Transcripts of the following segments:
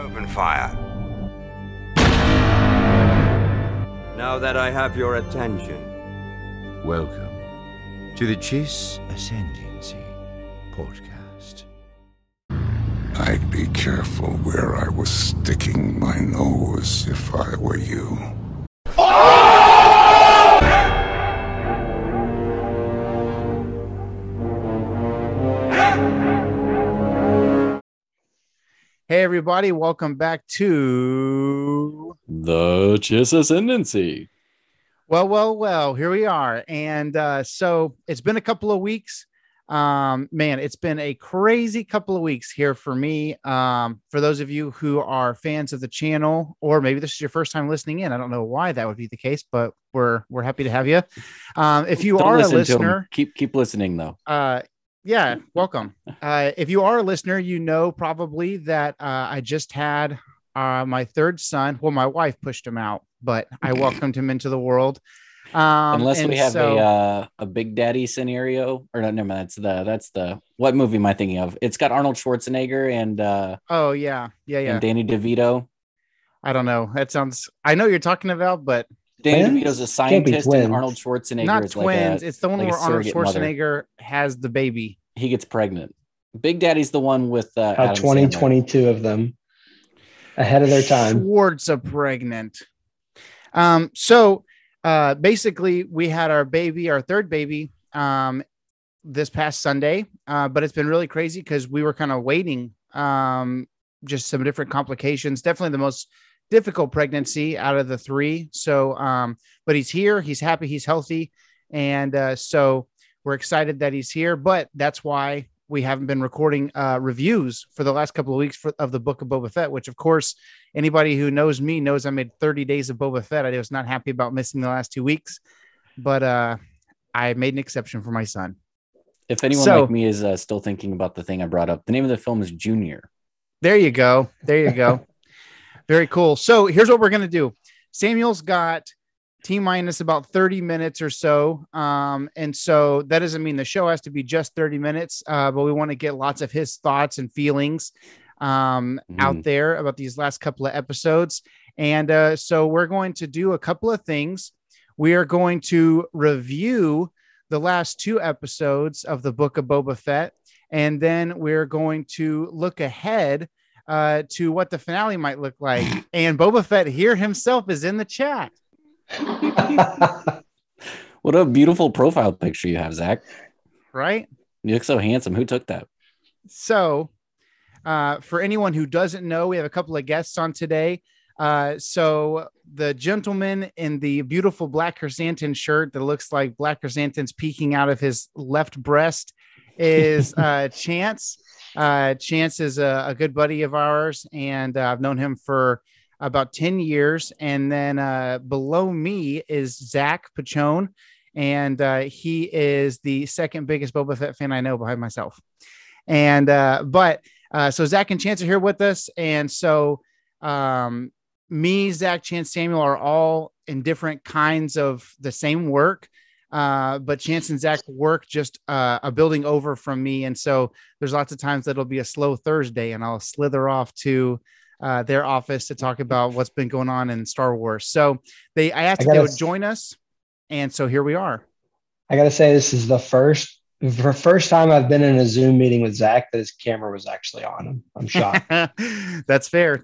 Open fire. Now that I have your attention. Welcome to the Chiss Ascendancy podcast. I'd be careful where I was sticking my nose if I were you. Hey everybody, welcome back to the Chiss Ascendancy. Well, here we are. And so it's been a couple of weeks. Man, it's been a crazy couple of weeks here for me. For those of you who are fans of the channel, or maybe this is your first time listening in, I don't know why that would be the case, but we're happy to have you. If you are a listener, keep listening though. Yeah, welcome. If you are a listener, you know probably that I just had my third son. Well, my wife pushed him out, but I welcomed him into the world. Unless we have a Big Daddy scenario, or no, that's the what movie am I thinking of? It's got Arnold Schwarzenegger and oh yeah, and Danny DeVito. I don't know. That sounds. I know what you're talking about, but. Danny DeVito's a scientist and Arnold Schwarzenegger not is twins. Like it's the one like where Arnold Schwarzenegger has the baby. He gets pregnant. Big Daddy's the one with 22 of them ahead of their time. Schwartz are pregnant. So basically we had our third baby this past Sunday, but it's been really crazy because we were kind of waiting just some different complications. Definitely the most difficult pregnancy out of the three. So, but he's here, he's happy, he's healthy. And so we're excited that he's here, but that's why we haven't been recording reviews for the last couple of weeks of the Book of Boba Fett, which of course, anybody who knows me knows I made 30 days of Boba Fett. I was not happy about missing the last 2 weeks, but I made an exception for my son. If anyone like me is still thinking about the thing I brought up, the name of the film is Junior. There you go. Very cool. So here's what we're going to do. Samuel's got T-minus about 30 minutes or so. And so that doesn't mean the show has to be just 30 minutes, but we want to get lots of his thoughts and feelings out there about these last couple of episodes. And so we're going to do a couple of things. We are going to review the last two episodes of the Book of Boba Fett, and then we're going to look ahead to what the finale might look like. And Boba Fett here himself is in the chat. What a beautiful profile picture you have, Zach. Right? You look so handsome. Who took that? So for anyone who doesn't know, we have a couple of guests on today. So the gentleman in the beautiful Black Krrsantan shirt that looks like Black Krrsantan's peeking out of his left breast is Chance. Chance is a good buddy of ours, and I've known him for about 10 years. And then below me is Zach Pachone, and he is the second biggest Boba Fett fan I know behind myself. And so Zach and Chance are here with us. And so me, Zach, Chance, Samuel are all in different kinds of the same work. But Chance and Zach work just a building over from me. And so there's lots of times that'll be a slow Thursday and I'll slither off to their office to talk about what's been going on in Star Wars. So I asked if they would join us. And so here we are. I got to say, this is the first time I've been in a Zoom meeting with Zach that his camera was actually on him. I'm shocked. That's fair.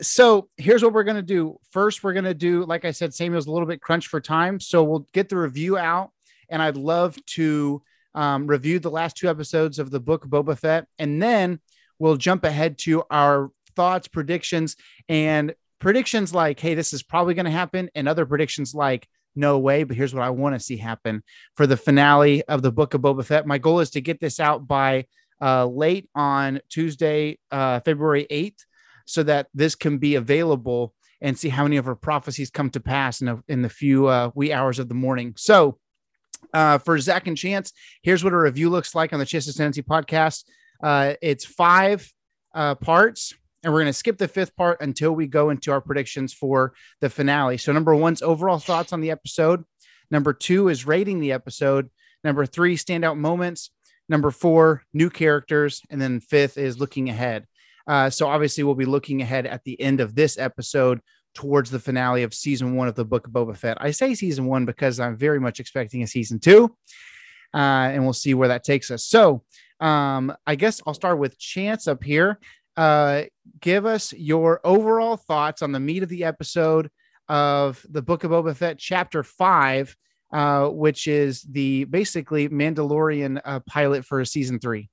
So here's what we're going to do. First, we're going to do, like I said, Samuel's a little bit crunched for time, so we'll get the review out, and I'd love to review the last two episodes of the Book Boba Fett, and then we'll jump ahead to our thoughts, predictions like, hey, this is probably going to happen, and other predictions like, no way, but here's what I want to see happen for the finale of the Book of Boba Fett. My goal is to get this out by late on Tuesday, February 8th. So that this can be available and see how many of our prophecies come to pass in the few wee hours of the morning. So for Zach and Chance, here's what a review looks like on the Chiss Ascendancy podcast. It's five parts, and we're going to skip the fifth part until we go into our predictions for the finale. So number one's overall thoughts on the episode. Number two is rating the episode. Number three, standout moments. Number four, new characters. And then fifth is looking ahead. So obviously we'll be looking ahead at the end of this episode towards the finale of season one of the Book of Boba Fett. I say season one because I'm very much expecting a season two, and we'll see where that takes us. So I guess I'll start with Chance up here. Give us your overall thoughts on the meat of the episode of the Book of Boba Fett chapter 5, which is the basically Mandalorian pilot for season 3.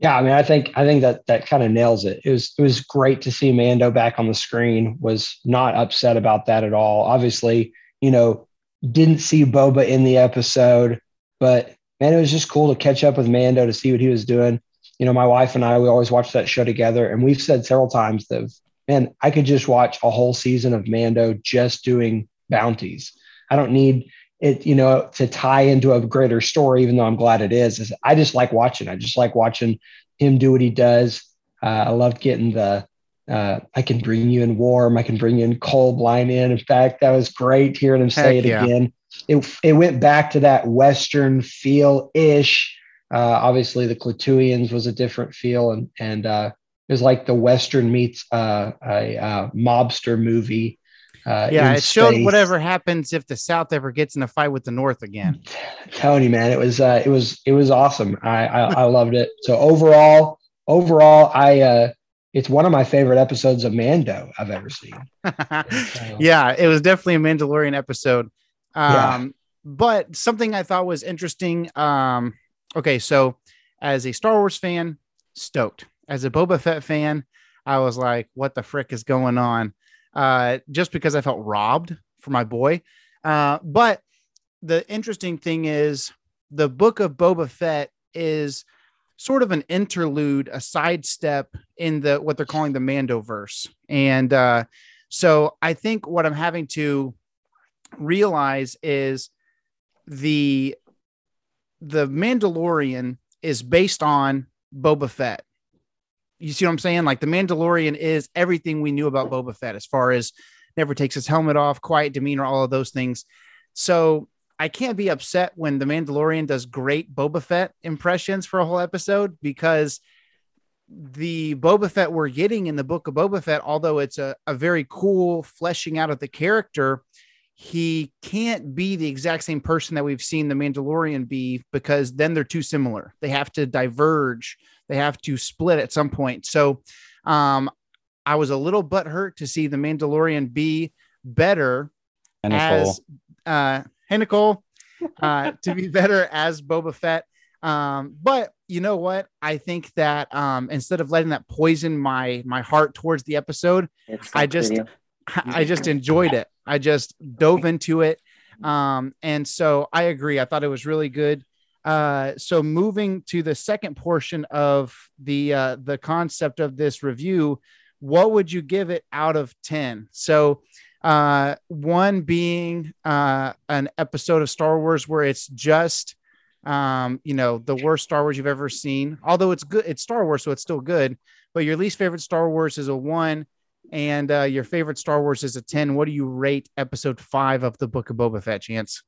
Yeah, I mean, I think that kind of nails it. It was great to see Mando back on the screen. Was not upset about that at all. Obviously, you know, didn't see Boba in the episode, but man, it was just cool to catch up with Mando to see what he was doing. You know, my wife and I, we always watch that show together, and we've said several times that, man, I could just watch a whole season of Mando just doing bounties. I don't need it, you know, to tie into a greater story, even though I'm glad it is. I just like watching. I just like watching him do what he does. I loved getting the, I can bring you in warm. I can bring you in cold line in. In fact, that was great hearing him say it again. It went back to that Western feel ish. Obviously the Klaatuians was a different feel, and it was like the Western meets a mobster movie. Yeah, it showed whatever happens if the South ever gets in a fight with the North again. Tony, man, it was awesome. I loved it. So overall, it's one of my favorite episodes of Mando I've ever seen. Yeah, it was definitely a Mandalorian episode. But something I thought was interesting. Okay, so as a Star Wars fan, stoked. As a Boba Fett fan, I was like, what the frick is going on? Just because I felt robbed for my boy. But the interesting thing is the Book of Boba Fett is sort of an interlude, a sidestep in what they're calling the Mandoverse. And so I think what I'm having to realize is the Mandalorian is based on Boba Fett. You see what I'm saying? Like the Mandalorian is everything we knew about Boba Fett as far as never takes his helmet off, quiet demeanor, all of those things. So I can't be upset when the Mandalorian does great Boba Fett impressions for a whole episode, because the Boba Fett we're getting in the Book of Boba Fett, although it's a very cool fleshing out of the character, he can't be the exact same person that we've seen the Mandalorian be, because then they're too similar. They have to diverge. They have to split at some point. So I was a little butthurt to see the Mandalorian be better to be better as Boba Fett. But you know what? I think that instead of letting that poison my heart towards the episode, I just enjoyed it. I just dove into it. And so I agree. I thought it was really good. So moving to the second portion of the concept of this review, what would you give it out of 10? So, one being, an episode of Star Wars where it's just, you know, the worst Star Wars you've ever seen, although it's good, it's Star Wars, so it's still good, but your least favorite Star Wars is a 1 and, your favorite Star Wars is a 10. What do you rate episode 5 of the Book of Boba Fett, Chance?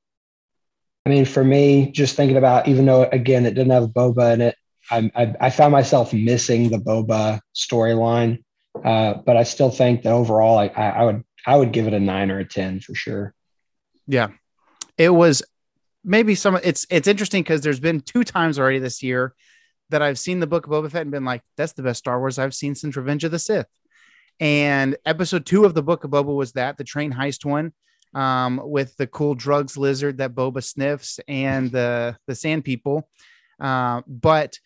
I mean, for me, just thinking about, even though, again, it didn't have Boba in it, I found myself missing the Boba storyline. But I still think that overall, I would give it a 9 or a 10 for sure. Yeah, it was maybe it's interesting because there's been 2 times already this year that I've seen the Book of Boba Fett and been like, that's the best Star Wars I've seen since Revenge of the Sith. And episode 2 of the Book of Boba was the train heist one. With the cool drugs lizard that Boba sniffs and the sand people. But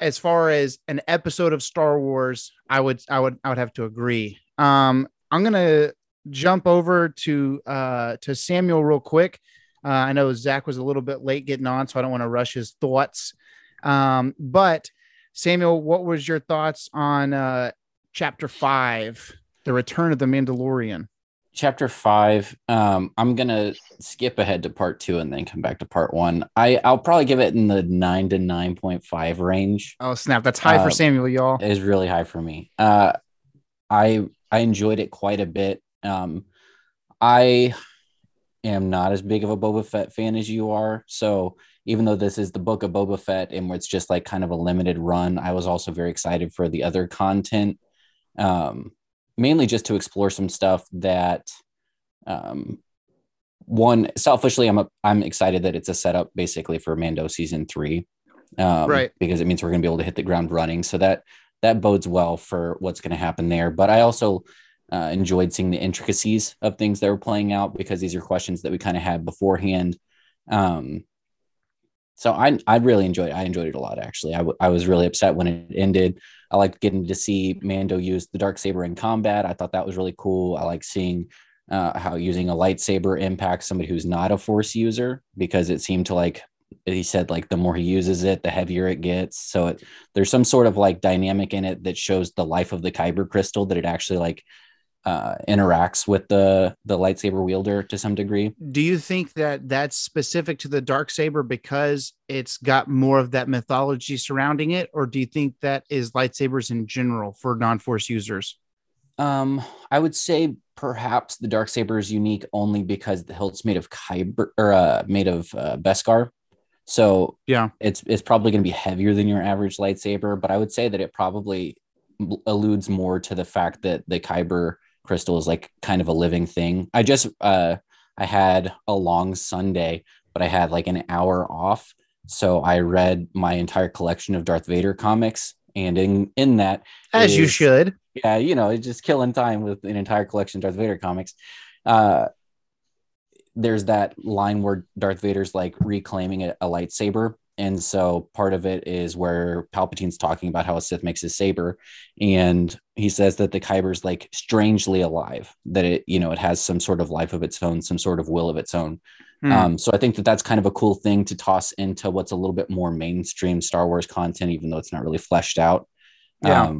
as far as an episode of Star Wars, I would have to agree. I'm going to jump over to Samuel real quick. I know Zach was a little bit late getting on, so I don't want to rush his thoughts. But Samuel, what was your thoughts on chapter 5, The Return of the Mandalorian? Chapter 5, I'm going to skip ahead to part 2 and then come back to part 1. I'll probably give it in the 9 to 9.5 range. Oh, snap. That's high for Samuel, y'all. It is really high for me. I enjoyed it quite a bit. I am not as big of a Boba Fett fan as you are. So even though this is the Book of Boba Fett and where it's just like kind of a limited run, I was also very excited for the other content, mainly just to explore some stuff that, one, selfishly, I'm excited that it's a setup basically for Mando season 3, right? Because it means we're going to be able to hit the ground running. So that bodes well for what's going to happen there. But I also enjoyed seeing the intricacies of things that were playing out, because these are questions that we kind of had beforehand. So I really enjoyed it. I enjoyed it a lot, actually. I was really upset when it ended. I liked getting to see Mando use the Darksaber in combat. I thought that was really cool. I like seeing how using a lightsaber impacts somebody who's not a Force user, because it seemed to, like he said, like the more he uses it, the heavier it gets. So there's some sort of like dynamic in it that shows the life of the Kyber crystal, that it actually like interacts with the lightsaber wielder to some degree. Do you think that that's specific to the Darksaber because it's got more of that mythology surrounding it, or do you think that is lightsabers in general for non-Force users? I would say perhaps the Darksaber is unique only because the hilt's made of Kyber, or made of Beskar. So yeah, it's probably going to be heavier than your average lightsaber, but I would say that it probably alludes more to the fact that the Kyber crystal is like kind of a living thing. I just I had a long Sunday, but I had like an hour off, so I read my entire collection of Darth Vader comics, and in that, as you should, yeah, you know, it's just killing time with an entire collection of Darth Vader comics. There's that line where Darth Vader's like reclaiming a lightsaber. And so part of it is where Palpatine's talking about how a Sith makes his saber. And he says that the Kyber's like strangely alive, that it, you know, it has some sort of life of its own, some sort of will of its own. So I think that that's kind of a cool thing to toss into what's a little bit more mainstream Star Wars content, even though it's not really fleshed out. Yeah.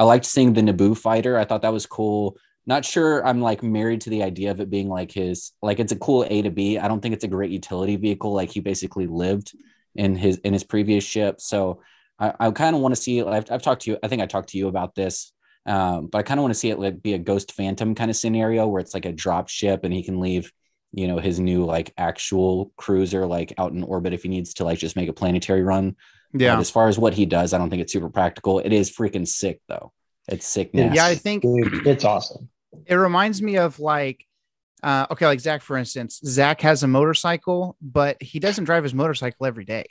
I liked seeing the Naboo fighter. I thought that was cool. Not sure I'm like married to the idea of it being like his, like it's a cool A to B. I don't think it's a great utility vehicle. Like he basically lived in his previous ship. So I kind of want to see, I've talked to you, I think I talked to you about this, but I kind of want to see it like be a Ghost Phantom kind of scenario where it's like a drop ship and he can leave, you know, his new like actual cruiser, like out in orbit if he needs to, like just make a planetary run. Yeah. But as far as what he does, I don't think it's super practical. It is freaking sick though. It's sickness. Yeah, I think it's awesome. It reminds me of like, okay, like Zach, for instance. Zach has a motorcycle, but he doesn't drive his motorcycle every day.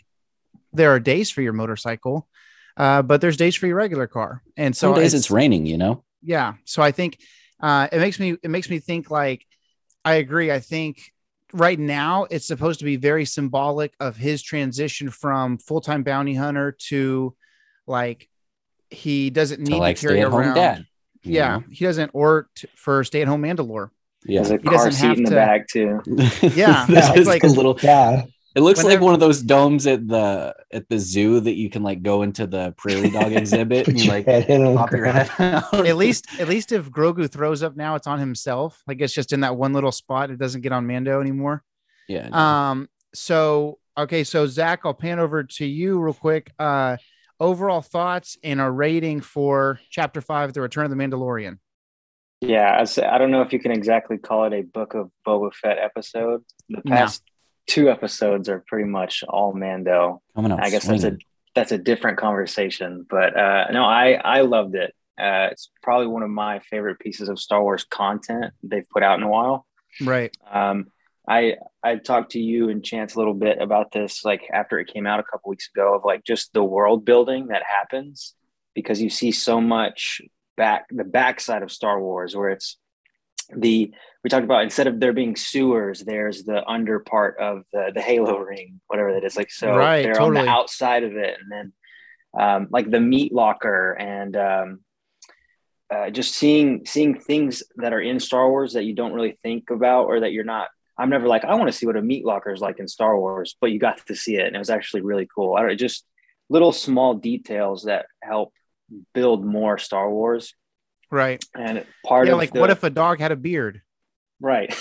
There are days for your motorcycle, but there's days for your regular car. And so some days it's raining, you know? Yeah. So I think it makes me think, like, I agree. I think right now it's supposed to be very symbolic of his transition from full-time bounty hunter to like, he doesn't need to carry around. Dad, yeah. Know? He doesn't, or for stay-at-home Mandalore. Yeah, there's a car seat in the back too. Yeah, it's like a little. Yeah, it looks like one of those domes at the zoo that you can like go into the prairie dog exhibit and you like pop your head out. At least if Grogu throws up now, it's on himself. Like it's just in that one little spot. It doesn't get on Mando anymore. Yeah. No. So Zach, I'll pan over to you real quick. Overall thoughts and a rating for Chapter 5: The Return of the Mandalorian. Yeah, I don't know if you can exactly call it a Book of Boba Fett episode. The past two episodes are pretty much all Mando. I guess that's a different conversation, but no, I loved it. It's probably one of my favorite pieces of Star Wars content they've put out in a while. Right. I talked to you and Chance a little bit about this, like after it came out a couple weeks ago, of like just the world building that happens, because you see so much. The backside of Star Wars, where it's we talked about, instead of there being sewers, there's the under part of the halo ring, whatever that is, like, so right, they're totally on the outside of it. And then like the meat locker, and just seeing things that are in Star Wars that you don't really think about, or that you're not, I'm never like, I want to see what a meat locker is like in Star Wars, but you got to see it, and it was actually really cool. Just little small details that help build more Star Wars, right? And part of like, what if a dog had a beard, right?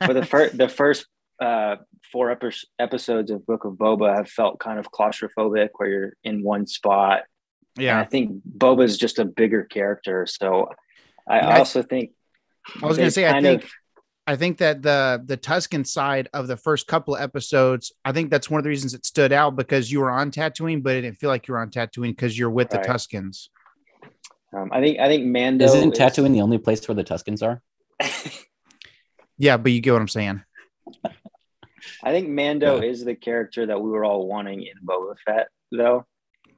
But the first 4 episodes of Book of Boba have felt kind of claustrophobic, where you're in one spot. Yeah, and I think Boba's just a bigger character, so I also think I was gonna say I think of, I think that the Tusken side of the first couple of episodes, I think that's one of the reasons it stood out, because you were on Tatooine, but it didn't feel like you were on Tatooine because you're with the Tuskens. I think Mando isn't Tatooine the only place where the Tuskens are. Yeah, but you get what I'm saying. I think Mando is the character that we were all wanting in Boba Fett, though.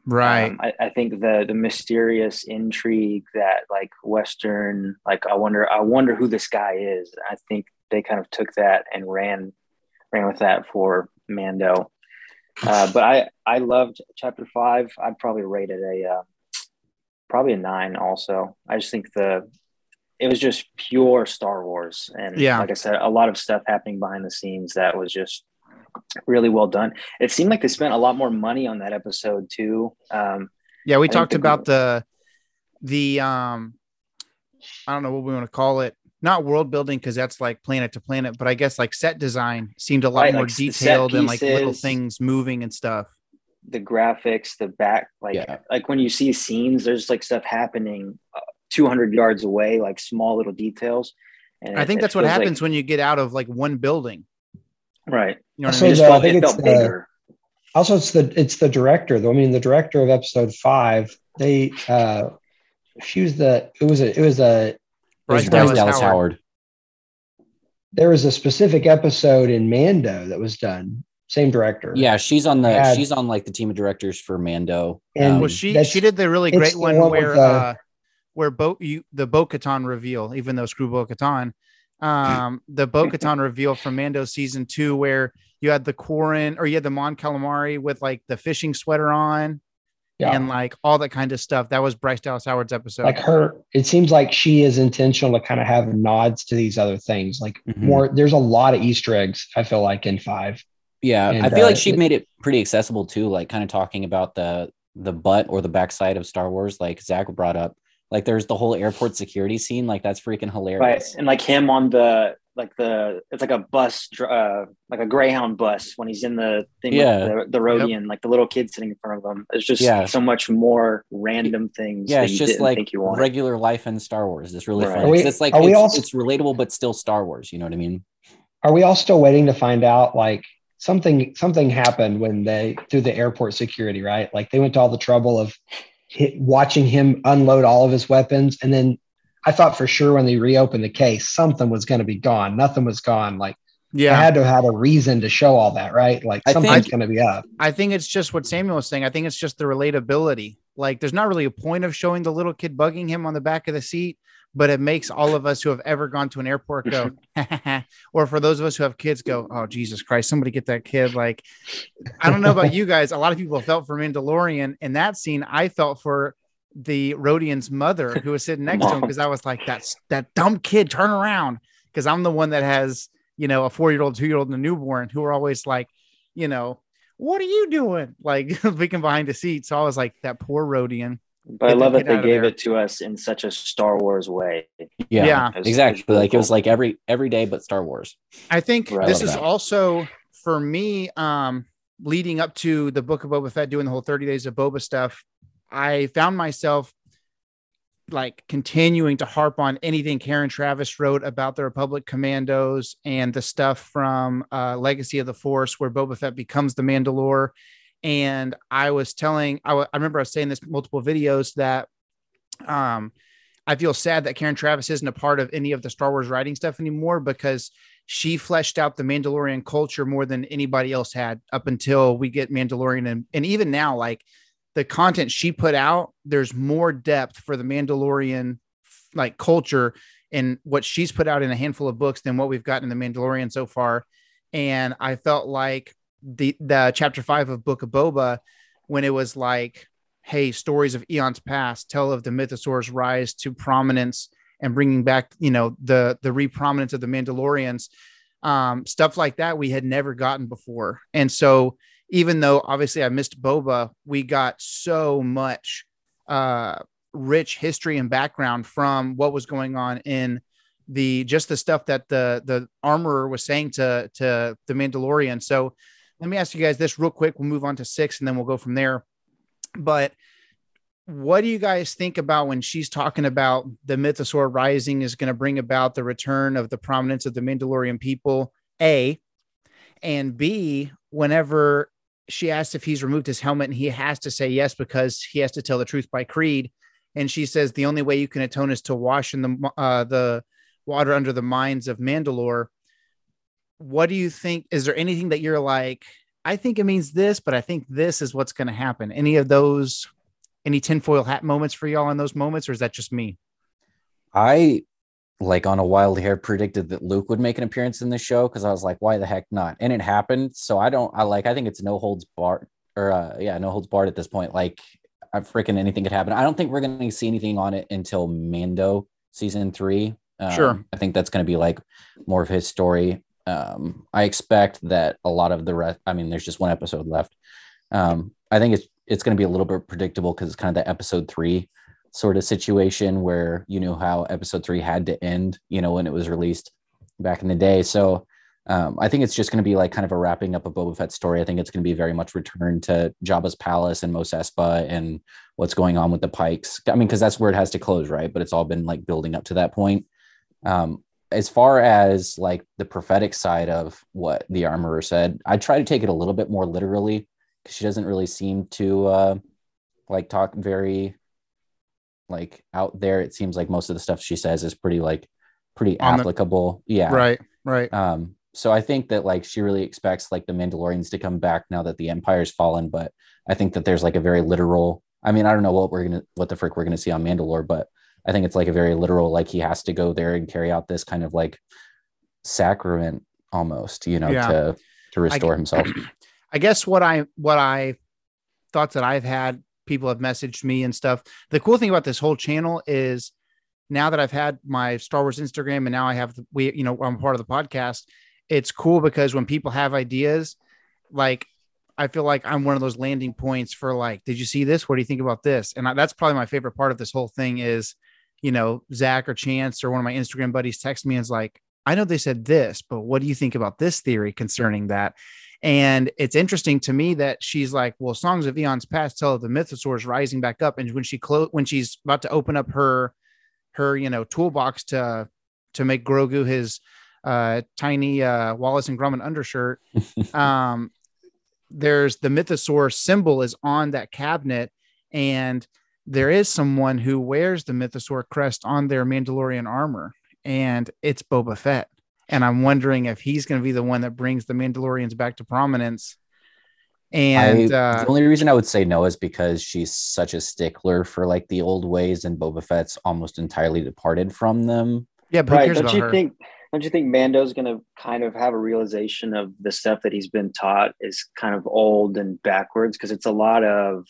Right. I think the mysterious intrigue that like Western, like I wonder who this guy is. I think they kind of took that and ran with that for Mando. But I loved Chapter 5. I'd probably rate it probably a 9 also. I just think it was just pure Star Wars. And like I said, a lot of stuff happening behind the scenes that was just really well done. It seemed like they spent a lot more money on that episode too. We talked about the I don't know what we want to call it. Not world building, because that's like planet to planet, but I guess like set design seemed a lot more detailed and like little things moving and stuff. The graphics, the back, like when you see scenes, there's like stuff happening 200 yards away, like small little details. And I think that's what happens when you get out of like one building. Right. You know what I mean? I think it's bigger. Also, it's the director though. I mean, the director of episode 5, it was Bryce Dallas Howard. There was a specific episode in Mando that was done. Same director. Yeah, she's on like the team of directors for Mando. And well, she did the really great one where the Bo-Katan reveal, even though screw Bo-Katan, the Bo-Katan reveal from Mando season 2, where you had the Quarren, or you had the Mon Calamari with like the fishing sweater on and like all that kind of stuff. That was Bryce Dallas Howard's episode. Like it seems like she is intentional to kind of have nods to these other things. Like more, there's a lot of Easter eggs, I feel like, in 5. Yeah. And I feel like she made it pretty accessible too. Like kind of talking about the butt or the backside of Star Wars, like Zach brought up. Like there's the whole airport security scene. Like that's freaking hilarious. Right. And like him on it's like a bus, like a Greyhound bus when he's in the thing with the Rodian, like the little kid sitting in front of him. It's just so much more random things. Yeah. It's just like regular life in Star Wars. It's really fun. It's relatable, but still Star Wars. You know what I mean? Are we all still waiting to find out like something happened when they through the airport security, right? Like they went to all the trouble of watching him unload all of his weapons, and then I thought for sure when they reopened the case something was going to be gone. Nothing was gone. Like I had to have a reason to show all that, right? Like something's going to be up. I think it's just what Samuel was saying. I think it's just the relatability. Like there's not really a point of showing the little kid bugging him on the back of the seat, but it makes all of us who have ever gone to an airport go, or for those of us who have kids go, oh, Jesus Christ, somebody get that kid. Like, I don't know about you guys. A lot of people felt for Mandalorian in that scene. I felt for the Rodian's mother who was sitting next to him, because I was like, that's that dumb kid, turn around. Because I'm the one that has, you know, a 4-year-old, 2-year-old and a newborn who are always like, you know, what are you doing? Like peeking behind the seat. So I was like, that poor Rodian. But I love that they gave it to us in such a Star Wars way. Yeah, exactly. Like it was like every day, but Star Wars. I think this is also for me, leading up to the Book of Boba Fett, doing the whole 30 Days of Boba stuff. I found myself like continuing to harp on anything Karen Travis wrote about the Republic Commandos and the stuff from Legacy of the Force, where Boba Fett becomes the Mandalore. And I was telling, I remember I was saying this multiple videos that I feel sad that Karen Travis isn't a part of any of the Star Wars writing stuff anymore, because she fleshed out the Mandalorian culture more than anybody else had up until we get Mandalorian. And even now, like the content she put out, there's more depth for the Mandalorian like culture and what she's put out in a handful of books than what we've gotten in the Mandalorian so far. And I felt like the chapter 5 of Book of Boba, when it was like, hey, stories of eons past tell of the Mythosaur's rise to prominence and bringing back, you know, the re-prominence of the Mandalorians, stuff like that we had never gotten before. And so even though obviously I missed Boba, we got so much rich history and background from what was going on in just the stuff that the armorer was saying to the Mandalorian. So let me ask you guys this real quick. We'll move on to 6 and then we'll go from there. But What do you guys think about when she's talking about the Mythosaur rising is going to bring about the return of the prominence of the Mandalorian people, A, and B, whenever she asks if he's removed his helmet and he has to say yes, because he has to tell the truth by creed. And she says, the only way you can atone is to wash in the water under the mines of Mandalore. What do you think? Is there anything that you're like, I think it means this, but I think this is what's going to happen? Any of those, any tinfoil hat moments for y'all in those moments? Or is that just me? I, like, on a wild hair predicted that Luke would make an appearance in this show. Cause I was like, why the heck not? And it happened. So I think it's no holds barred, or no holds barred at this point. Like, I'm freaking anything could happen. I don't think we're going to see anything on it until Mando season 3. Sure. I think that's going to be like more of his story. I expect that a lot of the rest, I mean, there's just one episode left. I think it's going to be a little bit predictable because it's kind of the episode 3 sort of situation where, you know, how episode 3 had to end, you know, when it was released back in the day. So I think it's just going to be like kind of a wrapping up of Boba Fett's story. I think it's going to be very much return to Jabba's palace and Mos Espa and what's going on with the Pikes. I mean, because that's where it has to close, right? But it's all been like building up to that point. As far as like the prophetic side of what the armorer said, I try to take it a little bit more literally because she doesn't really seem to like talk very like out there. It seems like most of the stuff she says is pretty applicable. Yeah. Right. So I think that like she really expects like the Mandalorians to come back now that the Empire's fallen, but I think that there's like a very literal, I mean, I don't know what the frick we're going to see on Mandalore, but I think it's like a very literal, like he has to go there and carry out this kind of like sacrament almost, you know, to restore himself. I guess what I thoughts that I've had, people have messaged me and stuff. The cool thing about this whole channel is now that I've had my Star Wars Instagram and now I have, I'm part of the podcast. It's cool because when people have ideas, like, I feel like I'm one of those landing points for like, did you see this? What do you think about this? And that's probably my favorite part of this whole thing is, you know, Zach or Chance or one of my Instagram buddies text me and is like, I know they said this, but what do you think about this theory concerning that? And it's interesting to me that she's like, well, Songs of Eons Past tell of the Mythosaur is rising back up. And when she's about to open up her, you know, toolbox to make Grogu his tiny Wallace and Gromit undershirt, there's the Mythosaur symbol is on that cabinet. And there is someone who wears the Mythosaur crest on their Mandalorian armor, and it's Boba Fett. And I'm wondering if he's going to be the one that brings the Mandalorians back to prominence. And the only reason I would say no is because she's such a stickler for like the old ways, and Boba Fett's almost entirely departed from them. Yeah, but right. Don't you think Mando's going to kind of have a realization of the stuff that he's been taught is kind of old and backwards? Because it's a lot of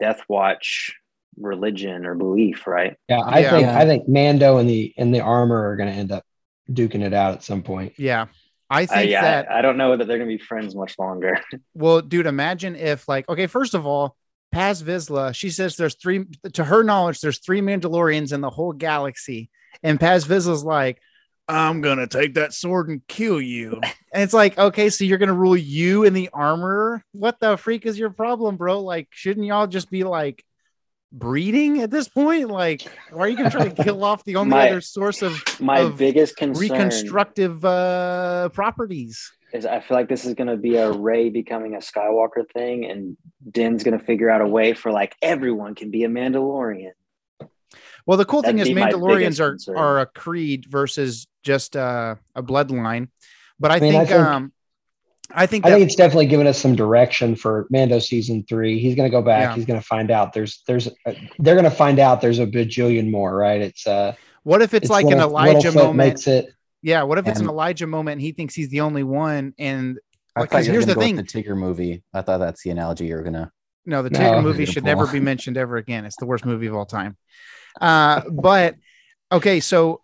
Death Watch religion or belief, right? Yeah, I think Mando and the armor are going to end up duking it out at some point. Yeah. I think that I don't know that they're going to be friends much longer. Well, dude, imagine if like, okay, first of all, Paz Vizsla, she says to her knowledge, there's 3 Mandalorians in the whole galaxy. And Paz Vizsla's like, I'm going to take that sword and kill you. And it's like, okay, so you're going to rule you in the armor. What the freak is your problem, bro? Like, shouldn't y'all just be like breeding at this point? Like, why are you going to try to kill off the only other source of biggest concern, reconstructive properties? Is I feel like this is going to be a Rey becoming a Skywalker thing, and Den's going to figure out a way for like everyone can be a Mandalorian. Well, the cool thing is Mandalorians are a creed versus just a bloodline. But I think it's definitely given us some direction for Mando season 3. He's going to go back. Yeah. He's going to find out they're going to find out there's a bajillion more, right? It's what if it's like an Elijah moment? Makes it, yeah. What if it's an Elijah moment? And he thinks he's the only one. And because here's the thing, the Tigger movie. I thought that's the analogy you were going to. No, the Tigger movie should never be mentioned ever again. It's the worst movie of all time. But okay. So,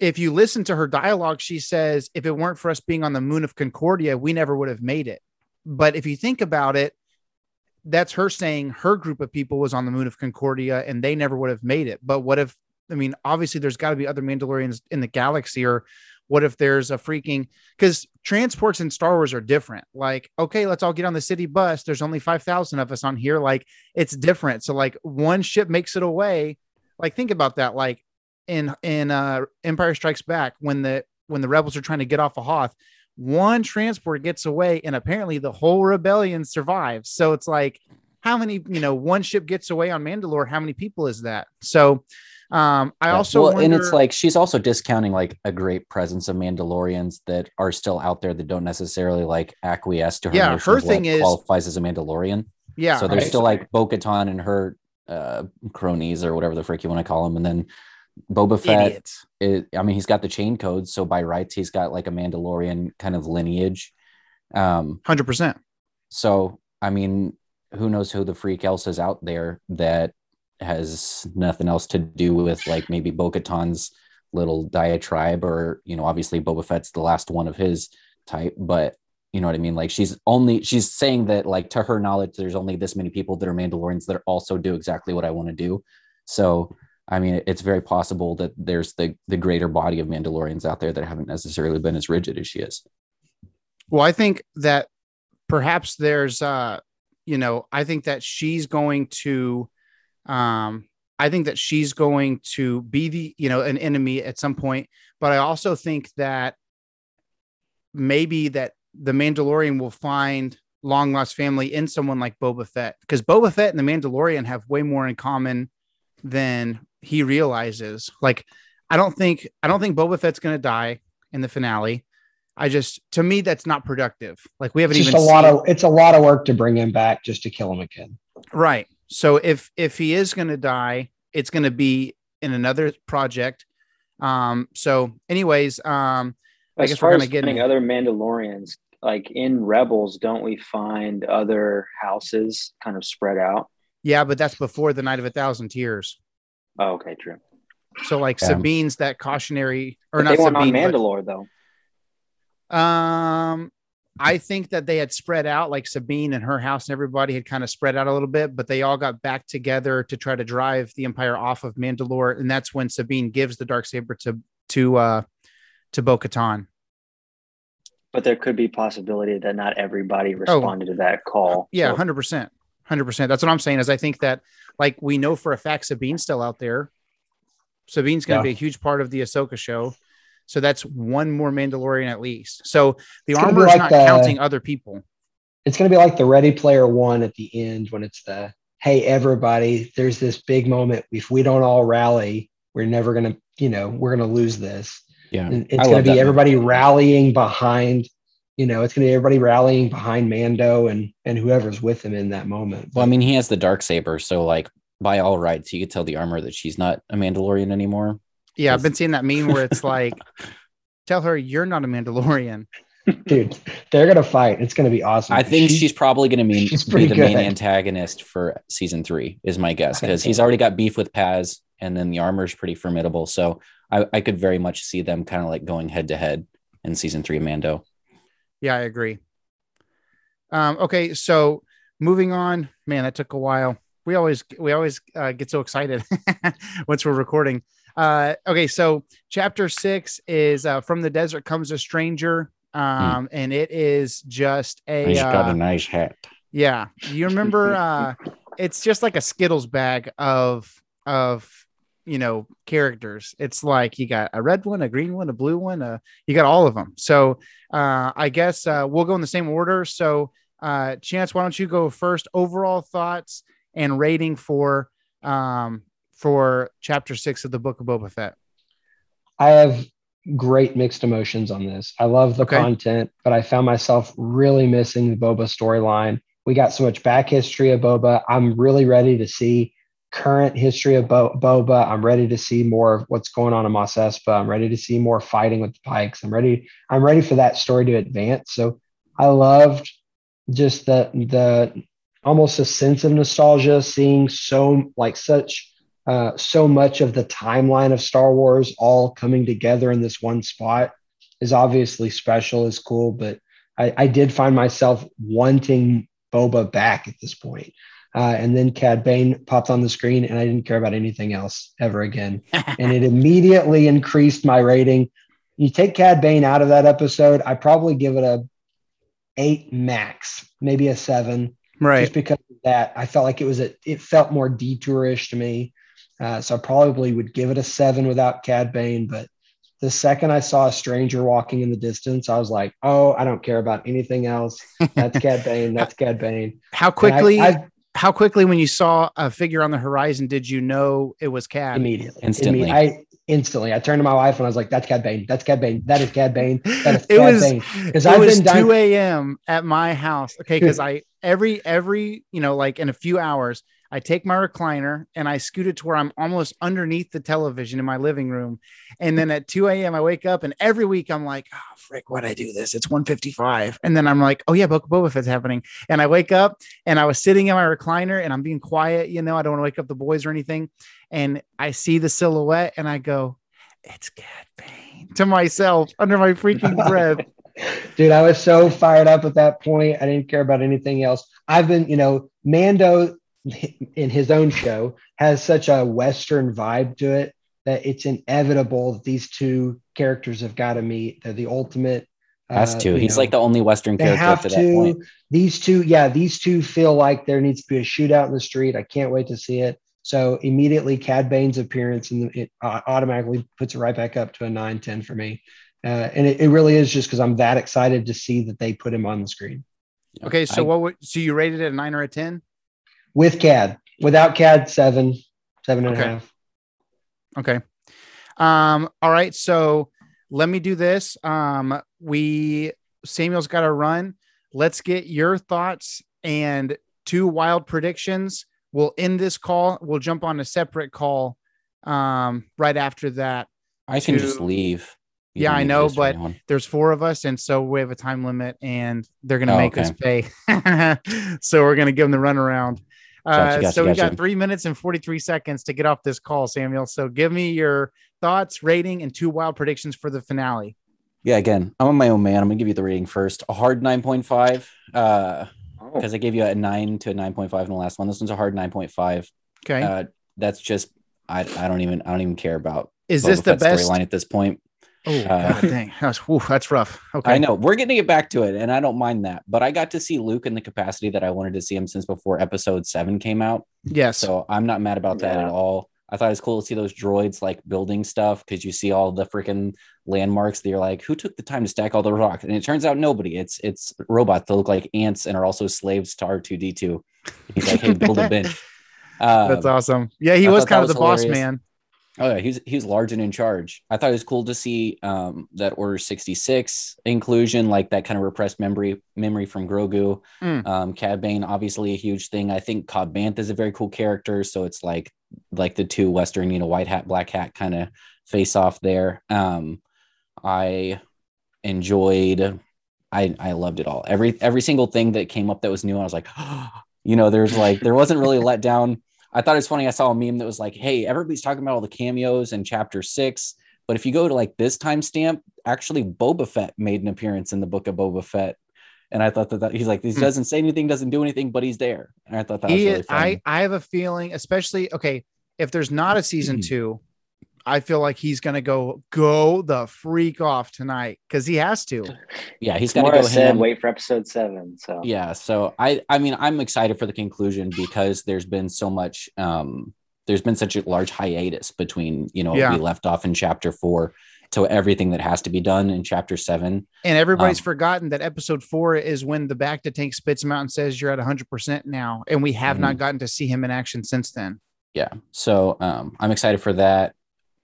if you listen to her dialogue, she says, if it weren't for us being on the moon of Concordia, we never would have made it. But if you think about it, that's her saying her group of people was on the moon of Concordia and they never would have made it. But what if, I mean, obviously there's got to be other Mandalorians in the galaxy, or What if there's a freaking, because transports in Star Wars are different. Like, okay, let's all get on the city bus. There's only 5,000 of us on here. Like, it's different. So like one ship makes it away. Like, think about that. Like in Empire Strikes Back, when the rebels are trying to get off of Hoth, one transport gets away and apparently the whole rebellion survives. So it's like, how many, one ship gets away on Mandalore, how many people is that? So I also wonder... And it's like, she's also discounting like a great presence of Mandalorians that are still out there that don't necessarily like acquiesce to her. Yeah, her thing is qualifies as a Mandalorian. Yeah. So there's still like Bo-Katan and her cronies or whatever the frick you want to call them. And then Boba Fett, he's got the chain codes, so by rights he's got like a Mandalorian kind of lineage. 100%. So who knows who the freak else is out there that has nothing else to do with like maybe Bo-Katan's little diatribe, or obviously Boba Fett's the last one of his type, but you know what I mean? Like she's saying that like to her knowledge there's only this many people that are Mandalorians that also do exactly what I want to do. So it's very possible that there's the greater body of Mandalorians out there that haven't necessarily been as rigid as she is. Well, I think that perhaps there's, I think that she's going to, be the, an enemy at some point. But I also think that maybe that the Mandalorian will find long lost family in someone like Boba Fett, because Boba Fett and the Mandalorian have way more in common than he realizes. Like, I don't think Boba Fett's gonna die in the finale. To me, that's not productive. Like, we haven't even it's a lot of work to bring him back just to kill him again. Right. So if he is gonna die, it's gonna be in another project. So anyways, I guess we're gonna get other Mandalorians. Like in Rebels, don't we find other houses kind of spread out? Yeah, but that's before the Night of 1,000 Tears. Oh, okay, true. So, like, yeah. Sabine's that cautionary, or but not Sabine. They weren't on Mandalore, though. I think that they had spread out, like Sabine and her house and everybody had kind of spread out a little bit, but they all got back together to try to drive the Empire off of Mandalore, and that's when Sabine gives the Darksaber to Bo-Katan. But there could be possibility that not everybody responded to that call. Yeah, so. 100%. 100%. That's what I'm saying, is I think that, like, we know for a fact Sabine's still out there. Sabine's going to be a huge part of the Ahsoka show. So that's one more Mandalorian at least. So the armor is not counting other people. It's going to be like the Ready Player One at the end, when it's the, hey, everybody, there's this big moment. If we don't all rally, we're never going to, we're going to lose this. Yeah. And it's going to be everybody rallying behind it's going to be everybody rallying behind Mando and whoever's with him in that moment. Well, he has the Darksaber, so like by all rights, you could tell the armor that she's not a Mandalorian anymore. Yeah, I've been seeing that meme where it's like, tell her you're not a Mandalorian. Dude, they're going to fight. It's going to be awesome. I think she's probably going to be the main antagonist for season 3 is my guess, because he's already got beef with Paz, and then the armor is pretty formidable. So I could very much see them kind of like going head to head in season 3 of Mando. Yeah, I agree. Okay, so moving on. Man, that took a while. We always get so excited once we're recording. Okay, so chapter 6 is from the desert comes a stranger, and it is just a. He's got a nice hat. Yeah, you remember? It's just like a Skittles bag of. Characters. It's like you got a red one, a green one, a blue one, you got all of them. So I guess we'll go in the same order. So Chance, why don't you go first? Overall thoughts and rating for chapter 6 of the Book of Boba Fett. I have great mixed emotions on this. I love the content, but I found myself really missing the Boba storyline. We got so much back history of Boba. I'm really ready to see current history of Boba. I'm ready to see more of what's going on in Mos Espa. I'm ready to see more fighting with the Pikes. I'm ready for that story to advance. So I loved just the almost a sense of nostalgia, seeing so much of the timeline of Star Wars all coming together in this one spot is obviously special, is cool, but I did find myself wanting Boba back at this point. And then Cad Bane popped on the screen, and I didn't care about anything else ever again. And it immediately increased my rating You take Cad Bane out of that episode, I probably give it a 8 max, maybe a 7. Right. Just because of that, I felt like it felt more detourish to me. So I probably would give it a 7 without Cad Bane. But the second I saw a stranger walking in the distance, I was like, oh, I don't care about anything else. That's Cad Bane. That's Cad Bane. How quickly when you saw a figure on the horizon, did you know it was Cad? Immediately. Instantly. Instantly, I turned to my wife and I was like, that's Cad Bane. That's Cad Bane. That is Cad Bane. That is Cad Bane. Because I was 2 a.m. at my house. Okay. Because I, every, you know, like in a few hours, I take my recliner and I scoot it to where I'm almost underneath the television in my living room. And then at 2 a.m. I wake up, and every week I'm like, oh, frick, why'd I do this? It's 1:55. And then I'm like, oh yeah, Boba Fett's happening. And I wake up and I was sitting in my recliner and I'm being quiet. You know, I don't want to wake up the boys or anything. And I see the silhouette and I go, it's Cad Bane, to myself under my freaking breath. Dude, I was so fired up at that point. I didn't care about anything else. I've been, you know, Mando in his own show has such a Western vibe to it that it's inevitable that these two characters have got to meet. They're the ultimate. Has to. He's like the only Western character up to that point. These two feel like there needs to be a shootout in the street. I can't wait to see it. So immediately Cad Bane's appearance, and it automatically puts it right back up to a 9-10 for me. And it really is just because I'm that excited to see that they put him on the screen. Okay, so so you rated it a 9 or a 10? With Cad. Without Cad, 7 and a half. Okay. All right, so let me do this. Samuel's got to run. Let's get your thoughts and 2 wild predictions. We'll end this call. We'll jump on a separate call right after that. I can just leave. Yeah, I know, but there's 4 of us, and so we have a time limit, and they're going to make us pay. So we're going to give them the runaround. So we got 3 minutes and 43 seconds to get off this call, Samuel. So give me your thoughts, rating, and 2 wild predictions for the finale. Yeah, again, I'm on my own, man. I'm going to give you the rating first. A hard 9.5. Because I gave you a 9 to a 9.5 in the last one. This one's a hard 9.5. Okay, that's just I don't even care about. Is this the best storyline at this point? Oh God, dang, that's rough. Okay, I know we're getting it back to it, and I don't mind that. But I got to see Luke in the capacity that I wanted to see him since before Episode 7 came out. Yes, so I'm not mad about that at all. I thought it was cool to see those droids like building stuff because you see all the freaking landmarks that you're like, who took the time to stack all the rocks? And it turns out nobody. It's robots that look like ants and are also slaves to R2-D2. He's like, hey, build a bench. That's awesome. Yeah, he was kind of the boss man. Oh yeah, he's large and in charge. I thought it was cool to see that Order 66 inclusion, like that kind of repressed memory from Grogu. Cad Bane, obviously a huge thing. I think Cobb Vanth is a very cool character, so it's like the 2 Western, you know, white hat, black hat kind of face off there. I enjoyed. I loved it all. Every single thing that came up that was new, I was like, oh, you know, there wasn't really a letdown. I thought it was funny. I saw a meme that was like, hey, everybody's talking about all the cameos in Chapter 6. But if you go to like this timestamp, actually Boba Fett made an appearance in the Book of Boba Fett. And I thought that he's like, this doesn't say anything, doesn't do anything, but he's there. And I thought that was really funny. I have a feeling, especially, okay, if there's not a season 2, I feel like he's going to go the freak off tonight because he has to. Yeah, he's got to go ahead and wait for Episode 7. So yeah, so I mean, I'm excited for the conclusion because there's been so much. There's been such a large hiatus between, you know, we left off in Chapter 4 to everything that has to be done in Chapter 7. And everybody's forgotten that Episode 4 is when the back to tank spits him out and says you're at 100% now, and we have not gotten to see him in action since then. Yeah, so I'm excited for that.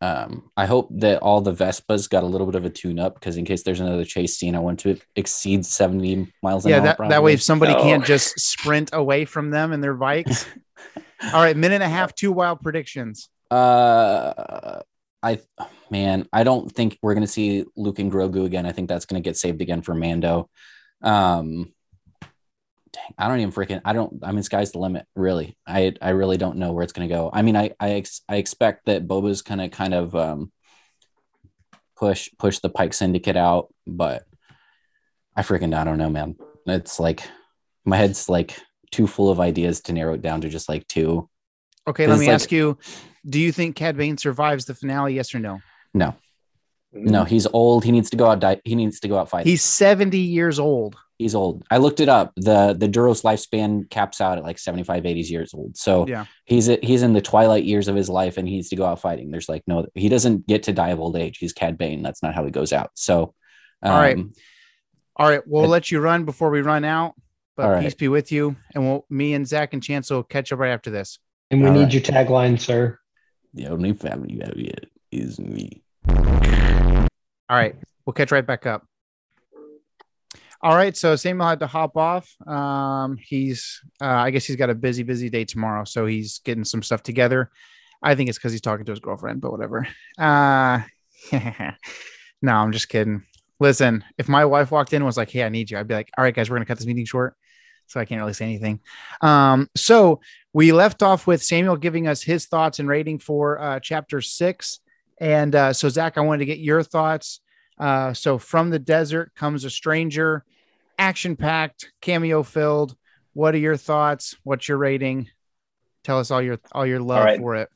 I hope that all the Vespas got a little bit of a tune up because in case there's another chase scene, I want to exceed 70 miles an hour. Yeah, that way if somebody can't just sprint away from them and their bikes. All right, minute and a half, 2 wild predictions. I don't think we're gonna see Luke and Grogu again. I think that's gonna get saved again for Mando. Dang, I mean, sky's the limit, really. I really don't know where it's going to go. I mean, I expect that Boba's going to kind of push the Pike Syndicate out, but I don't know, man. It's like, my head's like too full of ideas to narrow it down to just like 2. Okay, let me ask you, do you think Cad Bane survives the finale, yes or no? No. No, he's old. He needs to go out. He needs to go out fighting. He's 70 years old. He's old. I looked it up. The Duros lifespan caps out at like 75, 80 years old. So yeah, he's in the twilight years of his life, and he needs to go out fighting. There's like no, he doesn't get to die of old age. He's Cad Bane. That's not how he goes out. So, all right. We'll let you run before we run out. But peace be with you, and me and Zach and Chance will catch up right after this. And we all need your tagline, sir. The only family you have yet is me. All right, we'll catch right back up. All right, so Samuel had to hop off. He's, I guess he's got a busy day tomorrow, so he's getting some stuff together. I think it's because he's talking to his girlfriend, but whatever. No, I'm just kidding. Listen, if my wife walked in and was like, "Hey, I need you," I'd be like, "All right, guys, we're gonna cut this meeting short," so I can't really say anything. So we left off with Samuel giving us his thoughts and rating for chapter 6. And so, Zach, I wanted to get your thoughts. So From the Desert Comes a Stranger, action-packed, cameo-filled. What are your thoughts? What's your rating? Tell us all your love for it.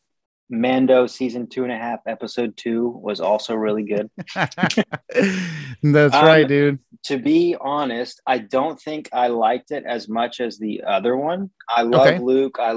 Mando season 2.5, episode 2 was also really good. That's right, dude. To be honest, I don't think I liked it as much as the other one. I love Luke. I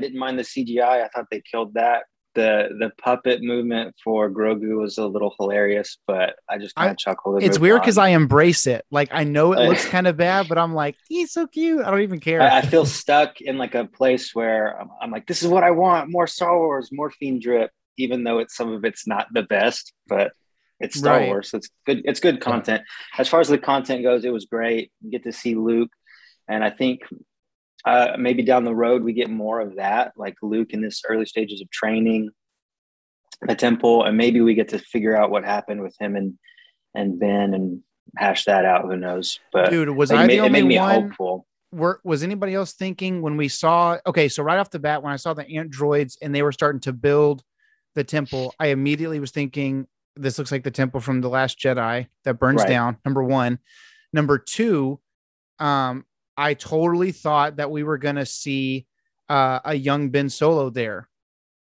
didn't mind the CGI. I thought they killed that. The puppet movement for Grogu was a little hilarious, but I just kind of chuckled. It's weird because I embrace it. Like, I know it looks kind of bad, but I'm like, he's so cute. I don't even care. I feel stuck in like a place where I'm like, this is what I want. More Star Wars, more Fiend Drip, even though some of it's not the best, but it's Star Wars. So it's good. It's good content. As far as the content goes, it was great. You get to see Luke. And I think maybe down the road we get more of that, like Luke in this early stages of training, the temple, and maybe we get to figure out what happened with him and Ben and hash that out. Who knows? But dude, it made me hopeful. Was anybody else thinking when we saw? Okay, so right off the bat, when I saw the androids and they were starting to build the temple, I immediately was thinking, this looks like the temple from The Last Jedi that burns down. Number one, number two, I totally thought that we were going to see a young Ben Solo there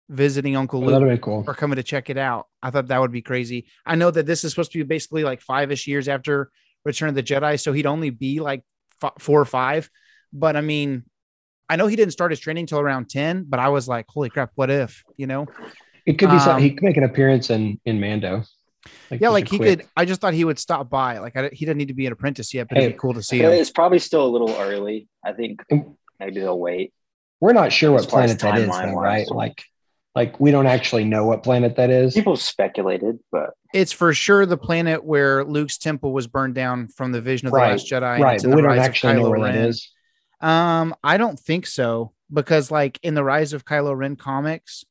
visiting Uncle Luke or coming to check it out. I thought that would be crazy. I know that this is supposed to be basically like 5-ish years after Return of the Jedi, so he'd only be like 4 or 5. But I mean, I know he didn't start his training till around 10, but I was like, holy crap, what if, you know? It could be something. He could make an appearance in Mando. Like, yeah, like he could. I just thought he would stop by. Like, he doesn't need to be an apprentice yet, but it'd be cool to see him. It's probably still a little early. I think maybe they'll wait. We're not sure what planet that is, though, right? Like we don't actually know what planet that is. People speculated, but it's for sure the planet where Luke's temple was burned down from the vision of The Last Jedi. Right, but we don't actually know where that is. I don't think so, because like in the Rise of Kylo Ren comics,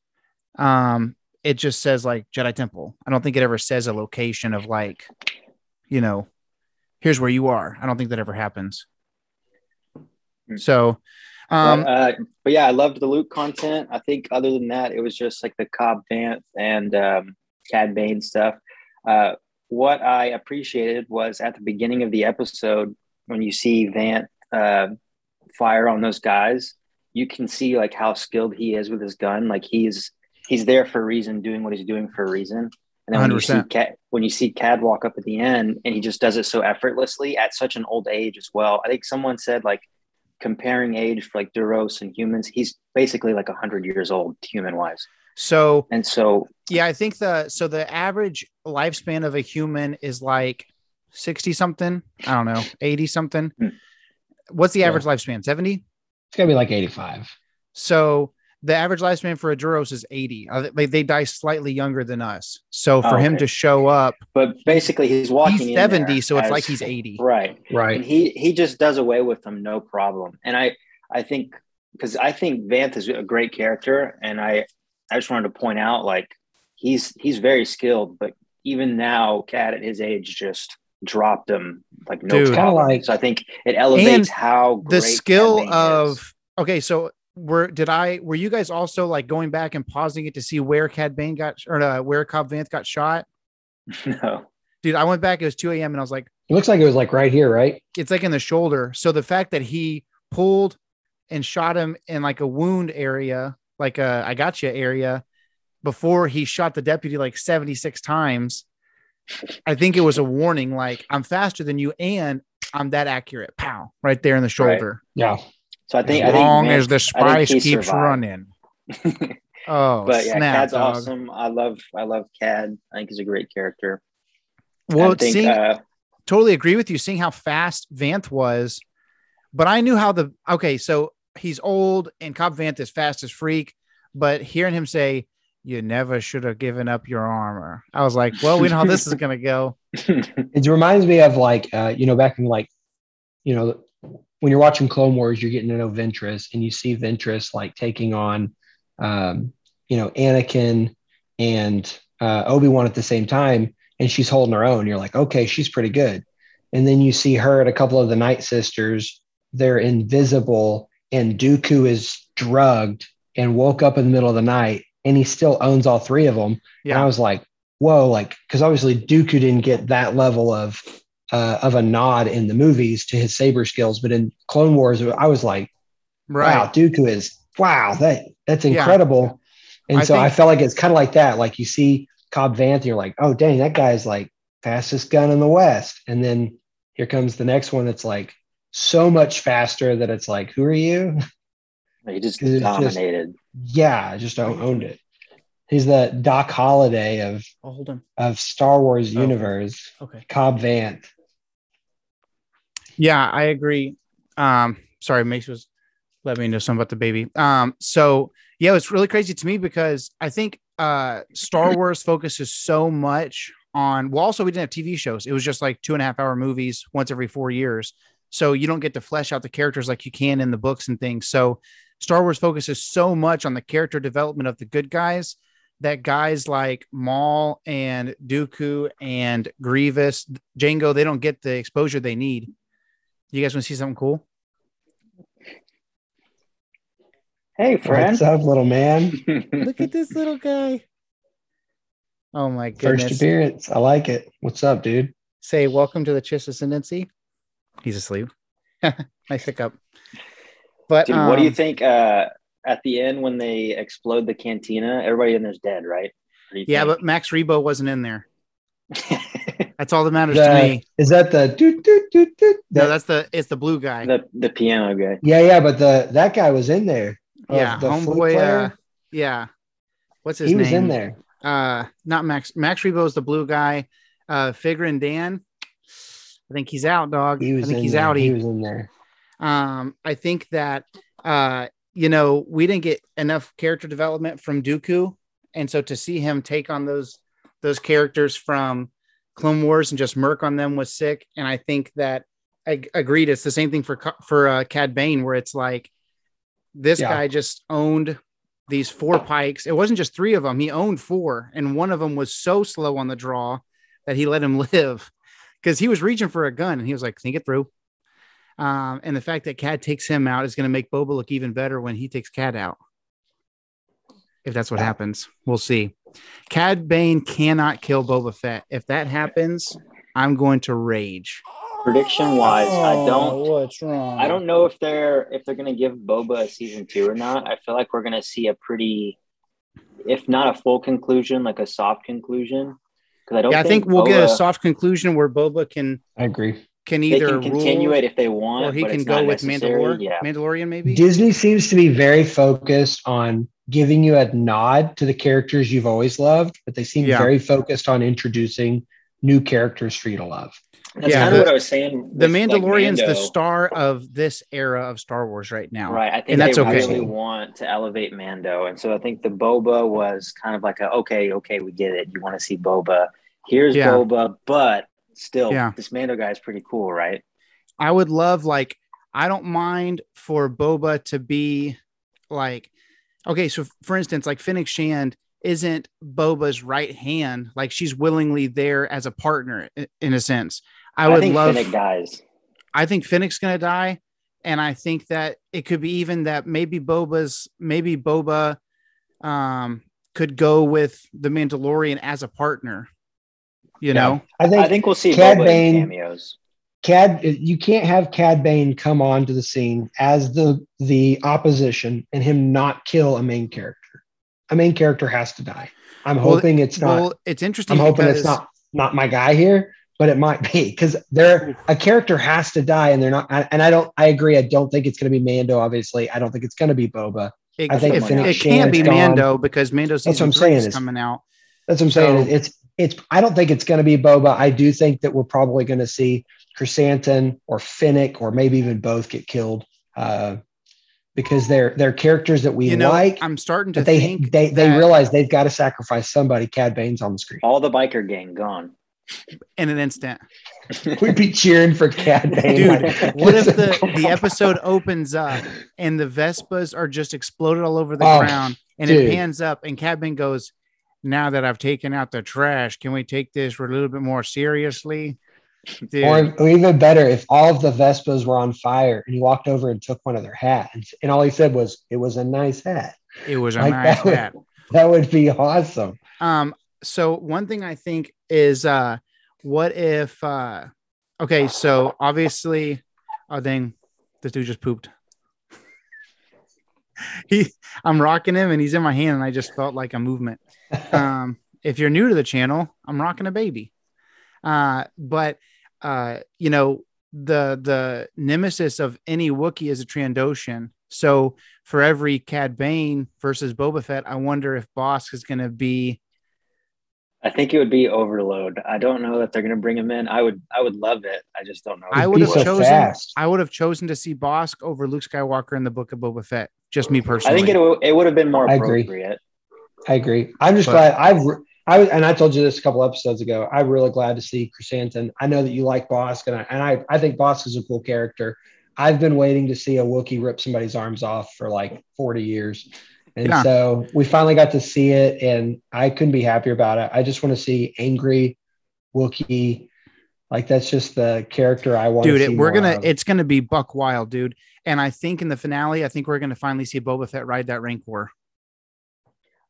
it just says like Jedi Temple. I don't think it ever says a location of like, you know, here's where you are. I don't think that ever happens. So, but yeah, I loved the Luke content. I think other than that, it was just like the Cobb Vanth and Cad Bane stuff. What I appreciated was at the beginning of the episode, when you see Vanth fire on those guys, you can see like how skilled he is with his gun. Like he's there for a reason, doing what he's doing for a reason. And then when you see Cad walk up at the end and he just does it so effortlessly at such an old age as well. I think someone said like comparing age for like Duros and humans, he's basically like 100 years old human wise. So I think the average lifespan of a human is like 60 something. I don't know, 80 something. What's the average lifespan? 70? It's gotta be like 85. So the average lifespan for a Duros is 80. They die slightly younger than us. So for him to show up, but basically he's walking. He's 70, so it's like he's 80. Right. And he just does away with them, no problem. And I think Vanth is a great character, and I just wanted to point out like he's very skilled, but even now, Cad at his age just dropped him like no problem. Like, so I think it elevates how great the skill of is. Okay, so. Were you guys also like going back and pausing it to see where Cad Bane where Cobb Vanth got shot? No, dude, I went back. It was 2 a.m. and I was like, it looks like it was like right here, right? It's like in the shoulder. So the fact that he pulled and shot him in like a wound area, like a I gotcha area, before he shot the deputy like 76 times, I think it was a warning, like, I'm faster than you and I'm that accurate. Pow, right there in the shoulder. Right. Yeah. So as long as the spice keeps running. Oh, but yeah, snap, Cad's dog. Awesome. I love Cad. I think he's a great character. Well, totally agree with you. Seeing how fast Vanth was, but I knew how so he's old and Cobb Vanth is fast as freak, but hearing him say, "You never should have given up your armor," I was like, well, we know how this is going to go. It reminds me of back in when you're watching Clone Wars, you're getting to know Ventress, and you see Ventress taking on, Anakin and Obi-Wan at the same time, and she's holding her own. You're like, okay, she's pretty good. And then you see her and a couple of the Night Sisters, they're invisible, and Dooku is drugged and woke up in the middle of the night, and he still owns all three of them. Yeah. And I was like, whoa, because obviously Dooku didn't get that level of a nod in the movies to his saber skills, but in Clone Wars, I was like, right. Wow, Dooku is, that's incredible. Yeah. And I felt like it's kind of like that. Like, you see Cobb Vanth, you're like, oh, dang, that guy's fastest gun in the West. And then here comes the next one. It's so much faster that it's who are you? He just dominated. I just owned it. He's the Doc Holliday of Star Wars universe. Okay. Cobb Vanth. Yeah, I agree. Sorry, Mace was letting me know something about the baby. So yeah, it's really crazy to me because I think Star Wars focuses so much on. Well, also we didn't have TV shows. It was just 2.5-hour movies once every 4 years. So you don't get to flesh out the characters like you can in the books and things. So Star Wars focuses so much on the character development of the good guys that guys like Maul and Dooku and Grievous, Jango, they don't get the exposure they need. You guys want to see something cool? Hey, friend. What's up, little man? Look at this little guy. Oh, my goodness. First appearance. I like it. What's up, dude? Say, welcome to the Chiss Ascendancy. He's asleep. Nice hiccup. But dude, what do you think at the end when they explode the cantina? Everybody in there's dead, right? Yeah, but Max Rebo wasn't in there. That's all that matters to me. Is that the doot doot doot doot? No, it's the blue guy, the piano guy. Yeah, but that guy was in there. Yeah, homeboy. Yeah, what's his name? He was in there. Not Max. Max Rebo is the blue guy. Figure and Dan. I think he's out, dog. He was in there. I think that, we didn't get enough character development from Dooku. And so to see him take on those characters from Clone Wars and just murk on them was sick. And I think that I agreed. It's the same thing for Cad Bane, where it's this guy just owned these 4 pikes. It wasn't just 3 of them. He owned 4. And one of them was so slow on the draw that he let him live. Because he was reaching for a gun and he was like, think it through. And the fact that Cad takes him out is going to make Boba look even better when he takes Cad out. If that's what happens, we'll see. Cad Bane cannot kill Boba Fett. If that happens, I'm going to rage. Prediction wise, I don't know if they're going to give Boba a season 2 or not. I feel like we're going to see a pretty, if not a full conclusion, a soft conclusion. I think we'll get a soft conclusion where Boba can. I agree. Can either continue it if they want, or he can go with Mandalore. Yeah. Mandalorian, maybe. Disney seems to be very focused on giving you a nod to the characters you've always loved, but they seem very focused on introducing new characters for you to love. That's kind of what I was saying. The Mandalorian's the star of this era of Star Wars right now, right? I think and they really want to elevate Mando, and so I think the Boba was kind of okay, we get it. You want to see Boba? Here's Boba, but still, this Mando guy is pretty cool, right? I would love, I don't mind for Boba to be okay. So, for instance, Fennec Shand isn't Boba's right hand. She's willingly there as a partner in a sense. I think Fennec dies. I think Fennec's going to die. And I think that it could be even that maybe Boba could go with the Mandalorian as a partner. You know, I think we'll see Cad Bane cameos. You can't have Cad Bane come on to the scene as the opposition and him not kill a main character. A main character has to die. I'm hoping it's not. Well, it's interesting. I'm hoping it's not not my guy here, but it might be, because a character has to die, and they're not. And I agree. I don't think it's going to be Mando. Obviously, I don't think it's going to be Boba. I think it can't be Mando because Mando season 3 is coming out. That's what I'm saying. It's. I don't think it's going to be Boba. I do think that we're probably going to see Krrsantan or Finnick or maybe even both get killed because they're characters that we like. I'm starting to think they realize they've got to sacrifice somebody. Cad Bane's on the screen. All the biker gang gone. In an instant, we'd be cheering for Cad Bane. Dude, what if the episode opens up and the Vespas are just exploded all over the ground, and it pans up and Cad Bane goes, "Now that I've taken out the trash, can we take this a little bit more seriously?" Dude. Or even better, if all of the Vespas were on fire and he walked over and took one of their hats, and all he said was, "It was a nice hat." It was a nice hat. That would be awesome. So one thing I think is, what if, okay, so obviously, oh dang, this dude just pooped. I'm rocking him and he's in my hand and I just felt like a movement. If you're new to the channel, I'm rocking a baby. The nemesis of any Wookiee is a Trandoshan. So for every Cad Bane versus Boba Fett, I wonder if Bossk is going to be, I think it would be Overload. I don't know that they're going to bring him in. I would love it. I just don't know. I would have chosen to see Bossk over Luke Skywalker in the Book of Boba Fett. Just me personally. I think it would have been more appropriate. I agree. I'm just glad. And I told you this a couple episodes ago. I'm really glad to see Krrsantan. I know that you like Bossk, and I think Bossk is a cool character. I've been waiting to see a Wookiee rip somebody's arms off for like 40 years. And so we finally got to see it, and I couldn't be happier about it. I just want to see angry Wookiee. Like, that's just the character I want to see. Dude, it's going to be buck wild, dude. And I think in the finale, I think we're going to finally see Boba Fett ride that Rancor.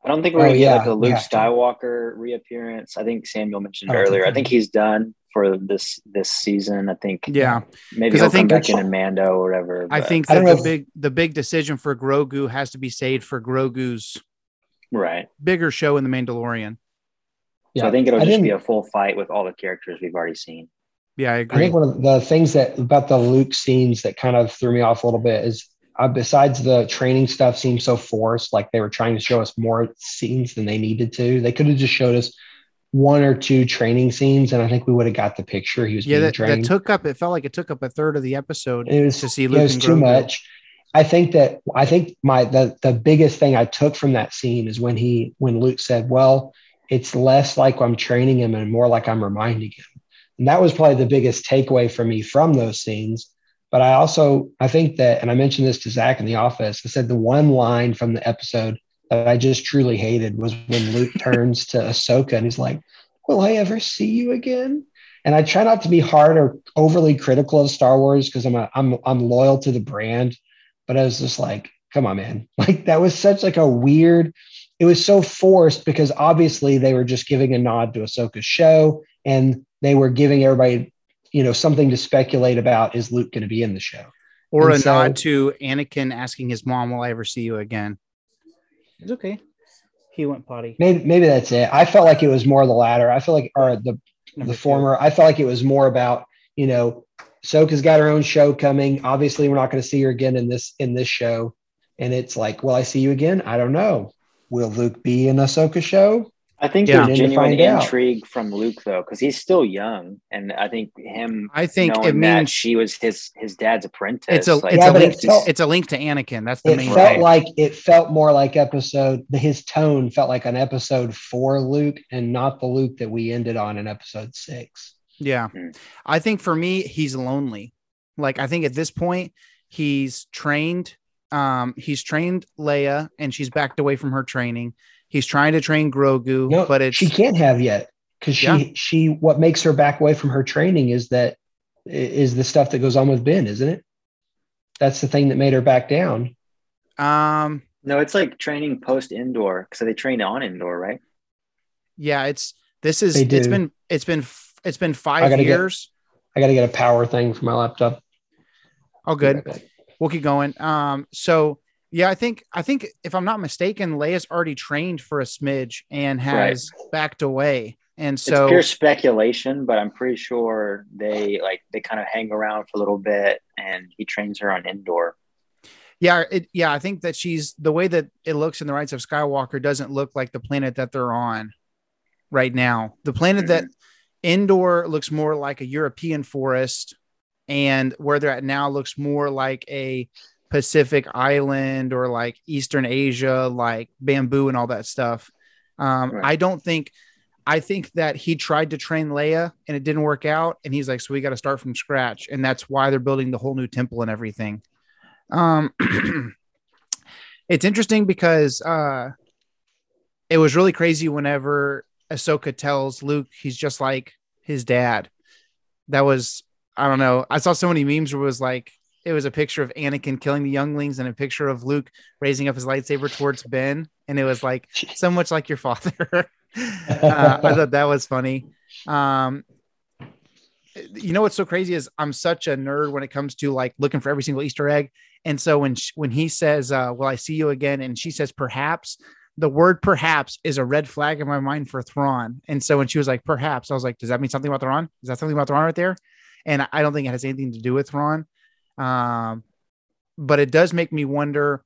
I don't think we're going to get like a Luke Skywalker reappearance. I think Samuel mentioned earlier. I think he's done for this season. I think maybe he'll come back in Mando or whatever. I think that the big decision for Grogu has to be saved for Grogu's bigger show in the Mandalorian. Yeah. So I think it'll just be a full fight with all the characters we've already seen. Yeah, I agree. I think one of the things about the Luke scenes that kind of threw me off a little bit is, besides the training stuff seemed so forced, like they were trying to show us more scenes than they needed to. They could have just showed us one or two training scenes, and I think we would have got the picture. He was being trained. It felt like it took up a third of the episode. It was to see Luke. It was too much. I think the biggest thing I took from that scene is when Luke said, "Well, it's less like I'm training him and more like I'm reminding him," and that was probably the biggest takeaway for me from those scenes. But I think that, and I mentioned this to Zach in the office, I said the one line from the episode that I just truly hated was when Luke turns to Ahsoka and he's like, "Will I ever see you again?" And I try not to be hard or overly critical of Star Wars because I'm loyal to the brand, but I was just like, come on, man. Like, that was such like a weird, it was so forced because obviously they were just giving a nod to Ahsoka's show and they were giving everybody, something to speculate about, is Luke going to be in the show? Or nod to Anakin asking his mom, "Will I ever see you again?" It's okay. He went potty. Maybe that's it. I felt like it was more the latter. I feel like, or the former. I felt like it was more about, Ahsoka's got her own show coming. Obviously, we're not going to see her again in this show. And it's like, "Will I see you again?" I don't know. Will Luke be in Ahsoka's show? I think there's genuine intrigue from Luke, though, because he's still young, and I think it means she was his dad's apprentice. It's a link to Anakin. That's the main. It felt more like episode. His tone felt like an episode 4 Luke, and not the Luke that we ended on in episode 6. Yeah, I think for me, he's lonely. Like, I think at this point, he's trained. He's trained Leia, and she's backed away from her training. He's trying to train Grogu, but she can't have yet because she what makes her back away from her training is the stuff that goes on with Ben, isn't it? That's the thing that made her back down. No, it's like training post Endor, because they train on Endor, right? Yeah, it's been 5 years. I gotta get a power thing for my laptop. Oh, good. We'll keep going. Yeah, I think if I'm not mistaken, Leia's already trained for a smidge and has backed away. And so it's pure speculation, but I'm pretty sure they kind of hang around for a little bit, and he trains her on Endor. Yeah. I think that the way that it looks in the Rites of Skywalker doesn't look like the planet that they're on right now. The planet that Endor looks more like a European forest, and where they're at now looks more like a Pacific island or like Eastern Asia, like bamboo and all that stuff. Right. I think that he tried to train Leia and it didn't work out. And he's like, so we got to start from scratch. And that's why they're building the whole new temple and everything. It's interesting because it was really crazy whenever Ahsoka tells Luke he's just like his dad. That was, I don't know. I saw so many memes where it was like, it was a picture of Anakin killing the younglings and a picture of Luke raising up his lightsaber towards Ben. And it was like, so much like your father. I thought that was funny. You know what's so crazy is I'm such a nerd when it comes to like looking for every single Easter egg. And so when he says, "Will I see you again?" and she says, "Perhaps," the word "perhaps" is a red flag in my mind for Thrawn. And so when she was like, "Perhaps," I was like, "Does that mean something about Thrawn? Is that something about Thrawn right there?" And I don't think it has anything to do with Thrawn. But it does make me wonder.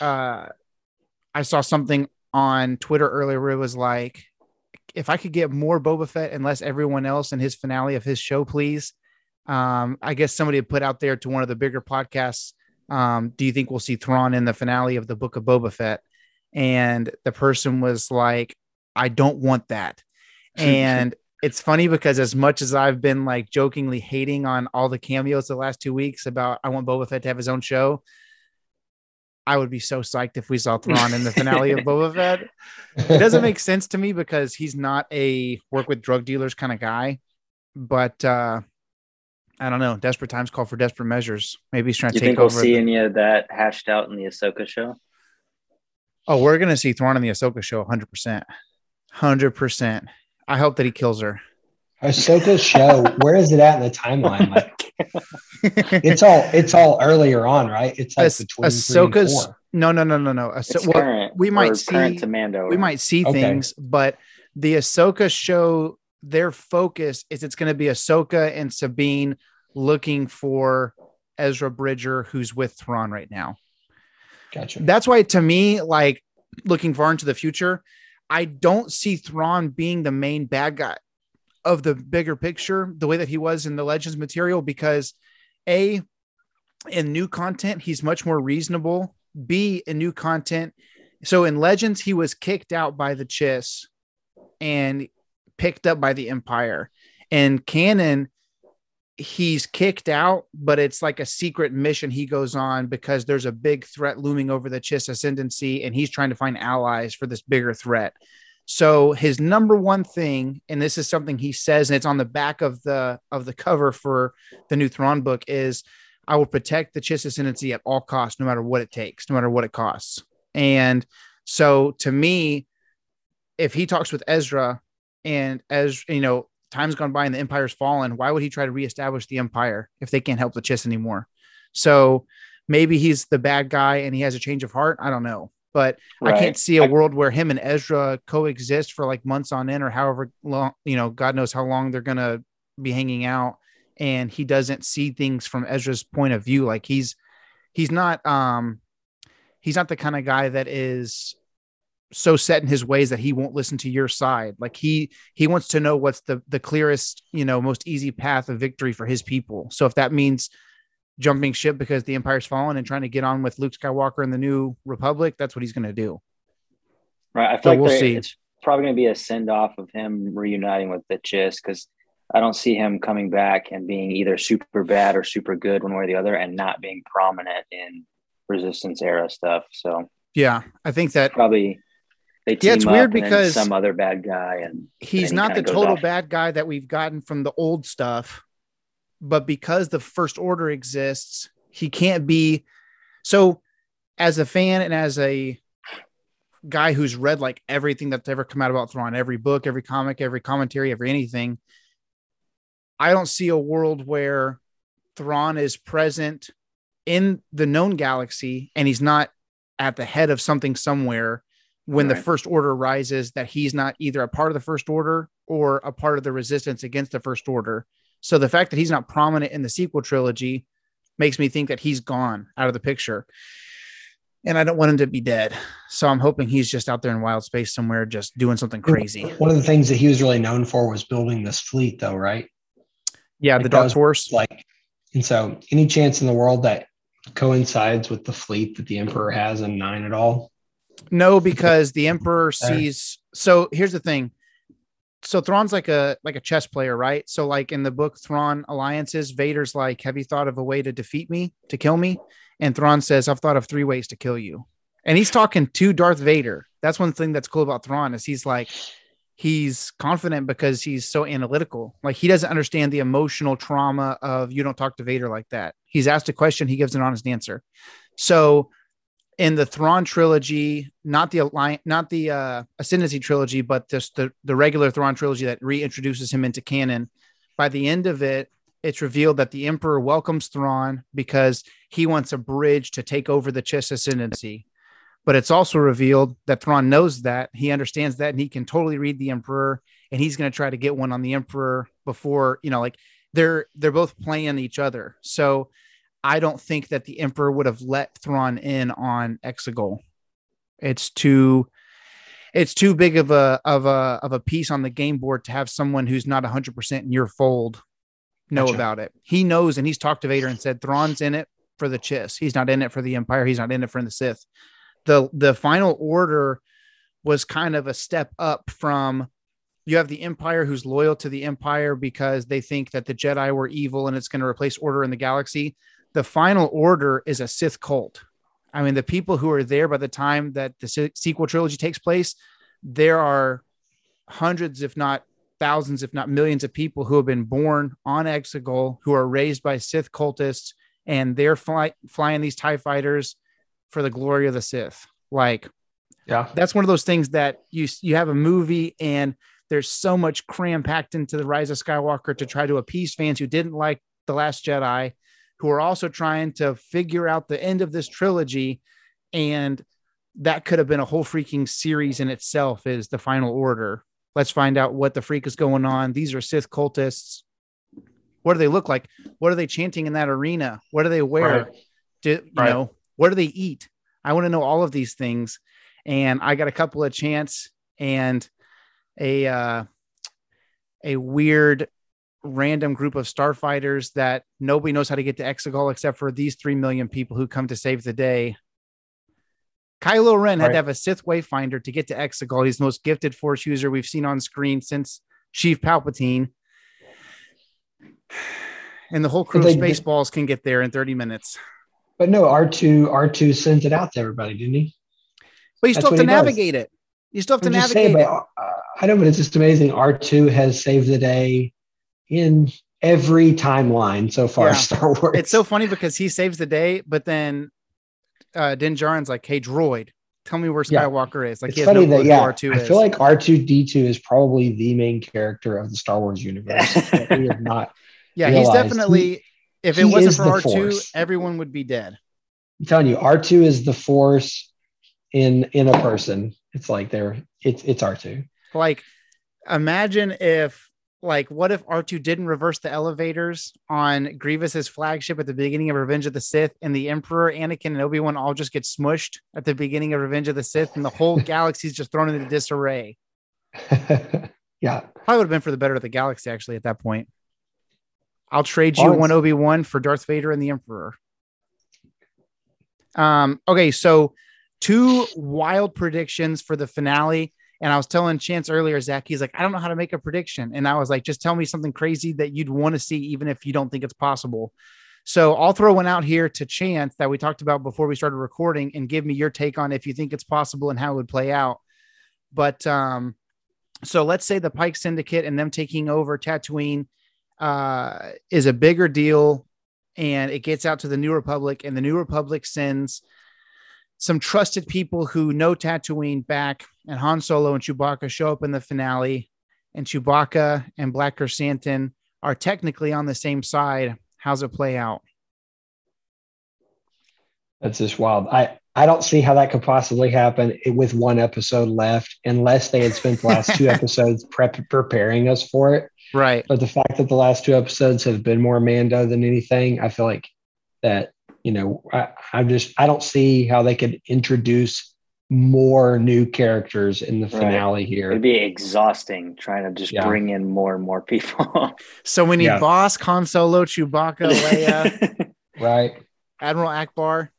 I saw something on Twitter earlier where it was like, if I could get more Boba Fett and less everyone else in his finale of his show, please. I guess somebody had put out there to one of the bigger podcasts, do you think we'll see Thrawn in the finale of the Book of Boba Fett? And the person was like, I don't want that. And it's funny because as much as I've been like jokingly hating on all the cameos the last 2 weeks about, I want Boba Fett to have his own show, I would be so psyched if we saw Thrawn in the finale of Boba Fett. It doesn't make sense to me because he's not a work with drug dealers kind of guy, but I don't know. Desperate times call for desperate measures. Maybe he's trying to take over. You think we'll see any of that hashed out in the Ahsoka show? Oh, we're going to see Thrawn in the Ahsoka show 100%. 100%. I hope that he kills her. Ahsoka's show, where is it at in the timeline? Like, it's all earlier on, right? It's like between Ahsoka's. No. We might see things, but the Ahsoka show, their focus is it's going to be Ahsoka and Sabine looking for Ezra Bridger, who's with Thrawn right now. Gotcha. That's why, to me, like looking far into the future, I don't see Thrawn being the main bad guy of the bigger picture, the way that he was in the Legends material, because A, in new content, he's much more reasonable. B, in new content. So in Legends, he was kicked out by the Chiss and picked up by the Empire. In canon, he's kicked out, but it's like a secret mission he goes on because there's a big threat looming over the Chiss Ascendancy, and he's trying to find allies for this bigger threat. So his number one thing, and this is something he says, and it's on the back of the cover for the new Thrawn book, is I will protect the Chiss Ascendancy at all costs, no matter what it takes, no matter what it costs. And so to me, if he talks with Ezra and Ezra, you know, time's gone by and the Empire's fallen, why would he try to reestablish the Empire if they can't help the Chiss anymore? So maybe he's the bad guy and he has a change of heart. I don't know. But right. I can't see a world where him and Ezra coexist for like months on end, or however long, you know, God knows how long they're going to be hanging out. And he doesn't see things from Ezra's point of view. Like he's not the kind of guy that is so set in his ways that he won't listen to your side. Like he wants to know what's the clearest, you know, most easy path of victory for his people. So if that means jumping ship because the Empire's fallen and trying to get on with Luke Skywalker and the New Republic, that's what he's going to do. Right. I feel like we'll see. It's probably going to be a send off of him reuniting with the Chiss, because I don't see him coming back and being either super bad or super good one way or the other, and not being prominent in Resistance era stuff. So yeah, I think that probably they team it's up weird because some other bad guy, and he's not the total bad guy that we've gotten from the old stuff. But because the First Order exists, he can't be. So as a fan and as a guy who's read like everything that's ever come out about Thrawn, every book, every comic, every commentary, every anything, I don't see a world where Thrawn is present in the known galaxy and he's not at the head of something somewhere when the First Order rises, that he's not either a part of the First Order or a part of the resistance against the First Order. So the fact that he's not prominent in the sequel trilogy makes me think that he's gone out of the picture, and I don't want him to be dead. So I'm hoping he's just out there in wild space somewhere, just doing something crazy. One of the things that he was really known for was building this fleet though. Right. Yeah. Like the Dark Horse. Like, and so any chance in the world that coincides with the fleet that the Emperor has in 9 at all? No, because the Emperor sees. So here's the thing. So Thrawn's like a chess player, right? So like in the book, Thrawn alliances, Vader's like, have you thought of a way to defeat me, to kill me? And Thrawn says, I've thought of 3 ways to kill you. And he's talking to Darth Vader. That's one thing that's cool about Thrawn is he's like, he's confident because he's so analytical. Like he doesn't understand the emotional trauma of you don't talk to Vader like that. He's asked a question. He gives an honest answer. So in the Thrawn trilogy, not the Ascendancy trilogy, but just the regular Thrawn trilogy that reintroduces him into canon, by the end of it, it's revealed that the Emperor welcomes Thrawn because he wants a bridge to take over the Chiss Ascendancy. But it's also revealed that Thrawn knows that, he understands that, and he can totally read the Emperor, and he's going to try to get one on the Emperor before, you know, like they're both playing each other. So I don't think that the Emperor would have let Thrawn in on Exegol. It's too big of a piece on the game board to have someone who's not 100% in your fold know about it. He knows, and he's talked to Vader and said, Thrawn's in it for the Chiss. He's not in it for the Empire. He's not in it for the Sith. The Final Order was kind of a step up from, you have the Empire who's loyal to the Empire because they think that the Jedi were evil and it's going to replace order in the galaxy. The Final Order is a Sith cult. I mean, the people who are there by the time that the sequel trilogy takes place, there are hundreds, if not thousands, if not millions of people who have been born on Exegol, who are raised by Sith cultists, and they're flying these TIE fighters for the glory of the Sith. Like, yeah, that's one of those things that you have a movie and there's so much cram packed into the Rise of Skywalker to try to appease fans who didn't like The Last Jedi, who are also trying to figure out the end of this trilogy. And that could have been a whole freaking series in itself, is the Final Order. Let's find out what the freak is going on. These are Sith cultists. What do they look like? What are they chanting in that arena? What do they wear? Right. Do you know? What do they eat? I want to know all of these things. And I got a couple of Chance and a weird random group of starfighters that nobody knows how to get to Exegol except for these 3 million people who come to save the day. Kylo Ren had to have a Sith Wayfinder to get to Exegol. He's the most gifted Force user we've seen on screen since Chief Palpatine. And the whole crew of Spaceballs can get there in 30 minutes. But no, R2 sends it out to everybody, didn't he? But you still have to navigate it. You still have to navigate it. I know, but it's just amazing. R2 has saved the day in every timeline so far. Yeah. Star Wars. It's so funny because he saves the day, but then Din Djarin's like, hey, droid, tell me where Skywalker is. Like, it's funny that, R2 I feel like R2-D2 is probably the main character of the Star Wars universe. We have not realized. He's definitely, if it wasn't for R2, Force, everyone would be dead. I'm telling you, R2 is the Force in a person. It's like it's R2. Like, imagine if, like, what if R2 didn't reverse the elevators on Grievous's flagship at the beginning of Revenge of the Sith, and the Emperor, Anakin, and Obi-Wan all just get smushed at the beginning of Revenge of the Sith, and the whole galaxy's just thrown into disarray? Yeah. Probably would have been for the better of the galaxy, actually, at that point. I'll trade you one Obi-Wan for Darth Vader and the Emperor. Okay, so 2 wild predictions for the finale. And I was telling Chance earlier, Zach, he's like, I don't know how to make a prediction. And I was like, just tell me something crazy that you'd want to see, even if you don't think it's possible. So I'll throw one out here to Chance that we talked about before we started recording, and give me your take on if you think it's possible and how it would play out. But so let's say the Pike Syndicate and them taking over Tatooine is a bigger deal, and it gets out to the New Republic, and the New Republic sends some trusted people who know Tatooine back, and Han Solo and Chewbacca show up in the finale, and Chewbacca and Black Krrsantan are technically on the same side. How's it play out? That's just wild. I I don't see how that could possibly happen with one episode left, unless they had spent the last two episodes preparing us for it. Right. But the fact that the last two episodes have been more Mando than anything, I feel like that, you know, I don't see how they could introduce more new characters in the finale here. It'd be exhausting trying to just bring in more and more people. So we need Bossk, Han Solo, Chewbacca, Leia. Right. Admiral Akbar.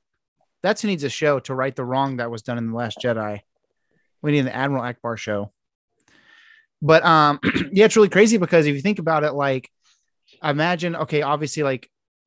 That's who needs a show to right the wrong that was done in The Last Jedi. We need an Admiral Akbar show. But yeah, it's really crazy because if you think about it, like, imagine, okay, obviously,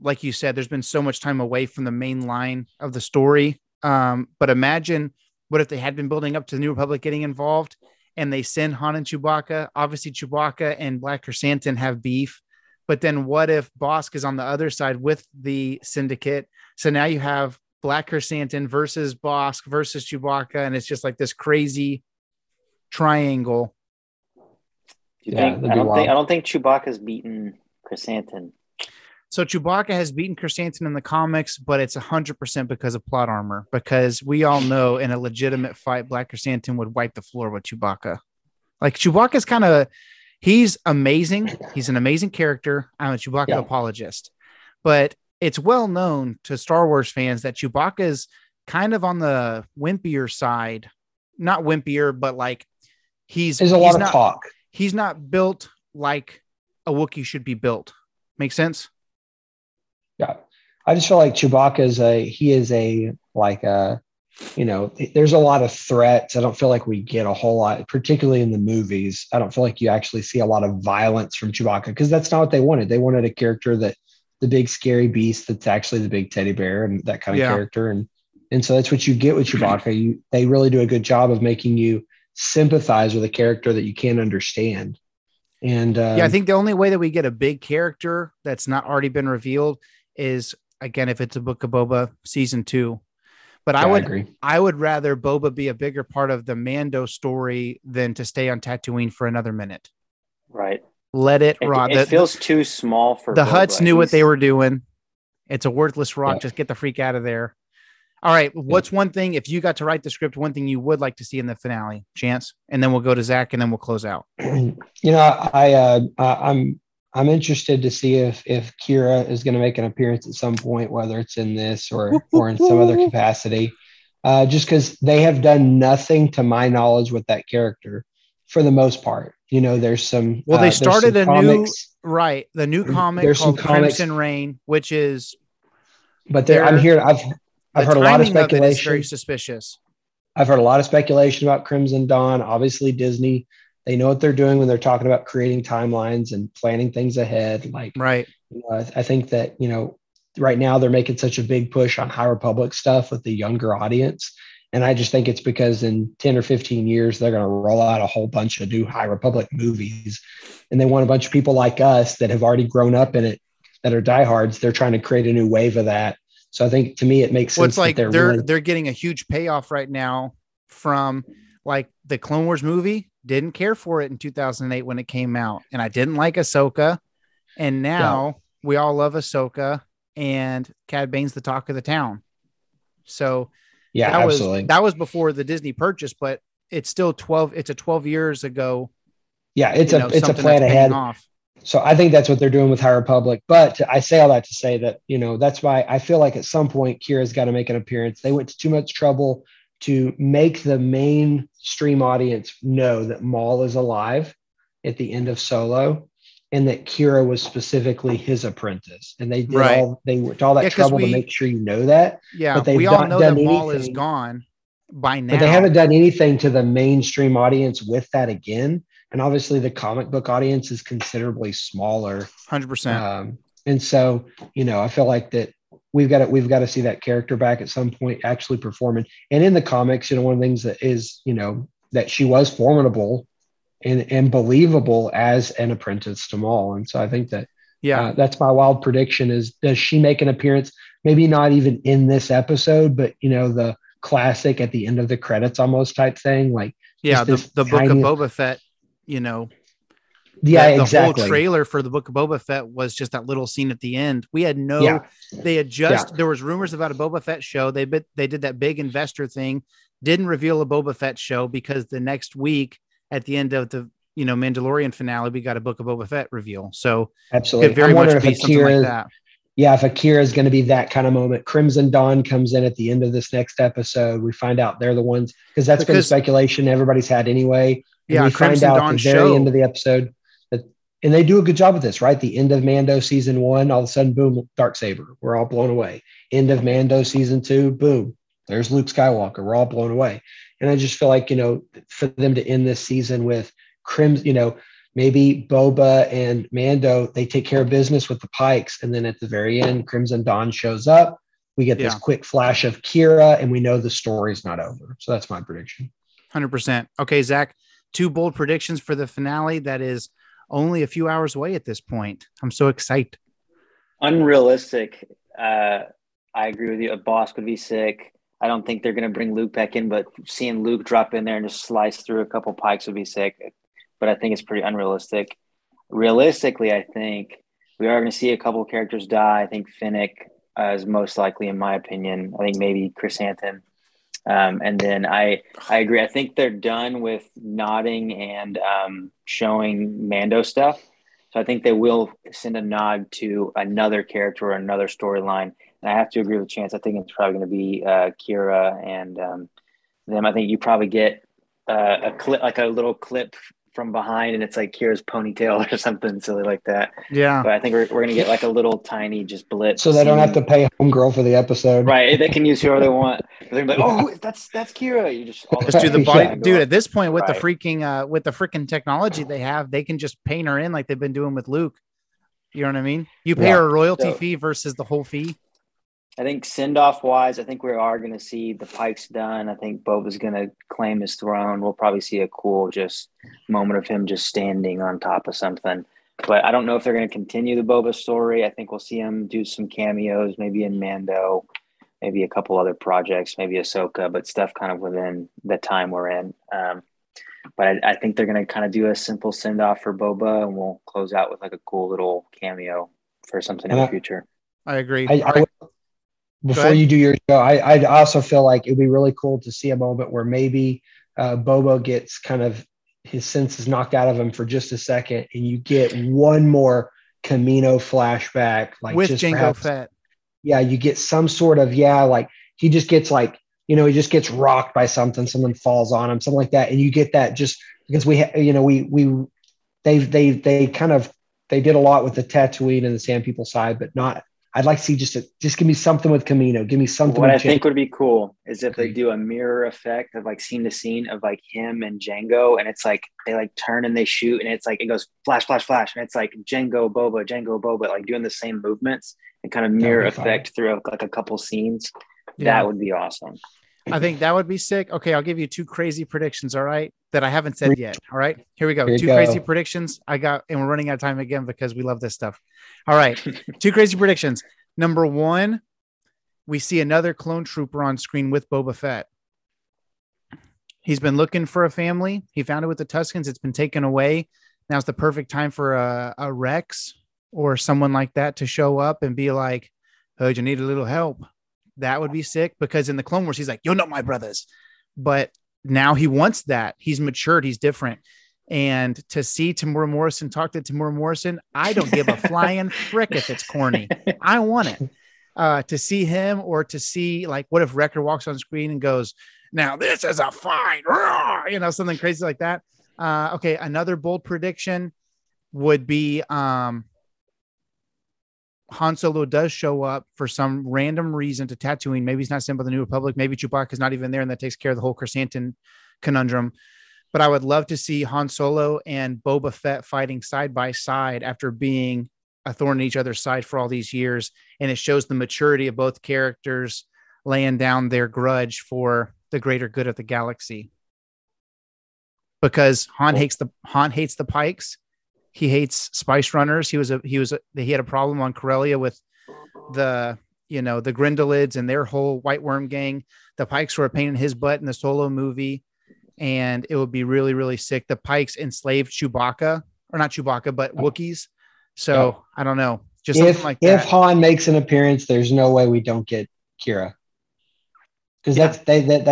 like you said, there's been so much time away from the main line of the story. But imagine what if they had been building up to the New Republic getting involved and they send Han and Chewbacca. Obviously, Chewbacca and Black Krrsantan have beef. But then what if Bossk is on the other side with the Syndicate? So now you have Black Krrsantan versus Bossk versus Chewbacca, and it's just like this crazy triangle. I don't think Chewbacca's beaten Krrsantan. So Chewbacca has beaten Krrsantan in the comics, but it's 100% because of plot armor, because we all know in a legitimate fight, Black Krrsantan would wipe the floor with Chewbacca. Like, Chewbacca's kind of, he's amazing. He's an amazing character. I'm a Chewbacca apologist, but it's well known to Star Wars fans that Chewbacca is kind of on the wimpier side, not wimpier, but like he's a lot of talk. He's not built like a Wookiee should be built. Make sense? Yeah. I just feel like Chewbacca there's a lot of threats. I don't feel like we get a whole lot, particularly in the movies. I don't feel like you actually see a lot of violence from Chewbacca, because that's not what they wanted. They wanted a character that, the big scary beast that's actually the big teddy bear and that kind of character. And so that's what you get with Chewbacca. They really do a good job of making you sympathize with a character that you can't understand. And I think the only way that we get a big character that's not already been revealed is, again, if it's a Book of Boba season 2. But I would rather Boba be a bigger part of the Mando story than to stay on Tatooine for another minute. Right. Let it rot. It feels too small for the Boba. Hutts knew what they were doing. It's a worthless rock. Yeah. Just get the freak out of there. All right. What's one thing, if you got to write the script, one thing you would like to see in the finale, Chance? And then we'll go to Zach and then we'll close out. You know, I'm interested to see if Qi'ra is going to make an appearance at some point, whether it's in this or in some other capacity, just because they have done nothing to my knowledge with that character for the most part. You know, there's some. Well, they started a comics. New, right? The new comic called Crimson Rain, which is. But there, I'm here. I've heard a lot of speculation. Of it is very suspicious. I've heard a lot of speculation about Crimson Dawn. Obviously, Disney, they know what they're doing when they're talking about creating timelines and planning things ahead. Like, right. I think that, you know, right now they're making such a big push on High Republic stuff with the younger audience. And I just think it's because in 10 or 15 years, they're going to roll out a whole bunch of new High Republic movies. And they want a bunch of people like us that have already grown up in it, that are diehards. They're trying to create a new wave of that. So I think, to me, it makes sense. It's like they're getting a huge payoff right now from, like, the Clone Wars movie. Didn't care for it in 2008 when it came out. And I didn't like Ahsoka. And now we all love Ahsoka, and Cad Bane's the talk of the town. So... yeah, that was before the Disney purchase, but it's still 12. It's a 12 years ago. Yeah, it's a plan ahead. So I think that's what they're doing with High Republic. But I say all that to say that, you know, that's why I feel like at some point Kira's got to make an appearance. They went to too much trouble to make the mainstream audience know that Maul is alive at the end of Solo, and that Qi'ra was specifically his apprentice, and they did all that trouble to make sure you know that. Yeah, but we all know that Maul is gone by now. But they haven't done anything to the mainstream audience with that again, and obviously the comic book audience is considerably smaller, 100%. And so, you know, I feel like that we've got to see that character back at some point, actually performing. And in the comics, you know, one of the things that is, you know, that she was formidable and believable as an apprentice to Maul. And so I think that, that's my wild prediction is, does she make an appearance? Maybe not even in this episode, but, you know, the classic at the end of the credits almost type thing. Like, the Book of Boba Fett, you know, Yeah, the exactly. whole trailer for the Book of Boba Fett was just that little scene at the end. We had no, they had just, there was rumors about a Boba Fett show. They did that big investor thing, didn't reveal a Boba Fett show because the next week at the end of the, you know, Mandalorian finale, we got a Book of Boba Fett reveal. So absolutely. It could very much be something like that. Yeah, if Qi'ra is going to be that kind of moment. Crimson Dawn comes in at the end of this next episode. We find out they're the ones, because been speculation everybody's had anyway. And yeah, we find out at the very end of the episode. And they do a good job of this, right? The end of Mando season one, all of a sudden, boom, Darksaber. We're all blown away. End of Mando season two, boom. There's Luke Skywalker. We're all blown away. And I just feel like, you know, for them to end this season with Crimson, you know, maybe Boba and Mando, they take care of business with the Pikes. And then at the very end, Crimson Dawn shows up. We get this quick flash of Qi'ra, and we know the story's not over. So that's my prediction. 100%. Okay, Zach, two bold predictions for the finale. That is only a few hours away at this point. I'm so excited. Unrealistic. I agree with you. Bossk would be sick. I don't think they're going to bring Luke back in, but seeing Luke drop in there and just slice through a couple Pikes would be sick. But I think it's pretty unrealistic. Realistically, I think we are going to see a couple of characters die. I think Finnick is most likely, in my opinion. I think maybe Krrsantan. And then I agree. I think they're done with nodding and showing Mando stuff. So I think they will send a nod to another character or another storyline. And I have to agree with Chance. I think it's probably going to be Qi'ra and them. I think you probably get a clip, like a little clip from behind, and it's like Qi'ra's ponytail or something silly like that. Yeah. But I think we're going to get like a little tiny just blitz. So they don't have to pay homegirl for the episode. Right. They can use whoever they want. They're like, oh, that's Qi'ra. You just do the body. Dude, at this point with the freaking, with the freaking technology they have, they can just paint her in like they've been doing with Luke. You know what I mean? You pay her a royalty fee versus the whole fee. I think send-off wise, I think we are going to see the Pikes done. I think Boba's going to claim his throne. We'll probably see a cool just moment of him just standing on top of something. But I don't know if they're going to continue the Boba story. I think we'll see him do some cameos, maybe in Mando, maybe a couple other projects, maybe Ahsoka, but stuff kind of within the time we're in. But I think they're going to kind of do a simple send-off for Boba, and we'll close out with like a cool little cameo for something in the future. I agree. Before you do your show, I also feel like it'd be really cool to see a moment where maybe Boba gets kind of his senses knocked out of him for just a second, and you get one more Camino flashback, like with just Jango Fett. Yeah, you get some sort of like he just gets he just gets rocked by something, someone falls on him, something like that, and you get that just because they did a lot with the Tatooine and the Sand People side, but not. I'd like to see just give me something with Camino. Give me something. What I think would be cool is if they do a mirror effect of like scene to scene of like him and Jango, and it's like they like turn and they shoot, and it's like it goes flash, flash, flash, and it's like Jango Boba, like doing the same movements and kind of mirror effect through like a couple scenes. Yeah. That would be awesome. I think that would be sick. Okay, I'll give you two crazy predictions. All right, that I haven't said yet. All right, here we go. Crazy predictions I got, and we're running out of time again because we love this stuff. All right, two crazy predictions. Number one, we see another clone trooper on screen with Boba Fett. He's been looking for a family. He found it with the Tuskens. It's been taken away. Now's the perfect time for a Rex or someone like that to show up and be like, "Oh, you need a little help." That would be sick because in the Clone Wars, he's like, you're not my brothers. But now he wants that. He's matured. He's different. And to see Tamora Morrison talk to Tamora Morrison, I don't give a flying frick if it's corny. I want it. To see him or to see like, what if Wrecker walks on screen and goes, now this is a fight, you know, something crazy like that. Okay. Another bold prediction would be, Han Solo does show up for some random reason to Tatooine. Maybe he's not sent by the New Republic. Maybe Chewbacca's not even there, and that takes care of the whole Krrsantan conundrum. But I would love to see Han Solo and Boba Fett fighting side by side after being a thorn in each other's side for all these years. And it shows the maturity of both characters laying down their grudge for the greater good of the galaxy. Because Han hates the Pikes. He hates Spice Runners. He had a problem on Corellia with the Grindelids and their whole White Worm gang. The Pikes were a pain in his butt in the Solo movie. And it would be really, really sick. The Pikes enslaved Chewbacca or not Chewbacca, but Wookiees. So I don't know. Just if, something like that. If Han makes an appearance, there's no way we don't get Qi'ra. Because they left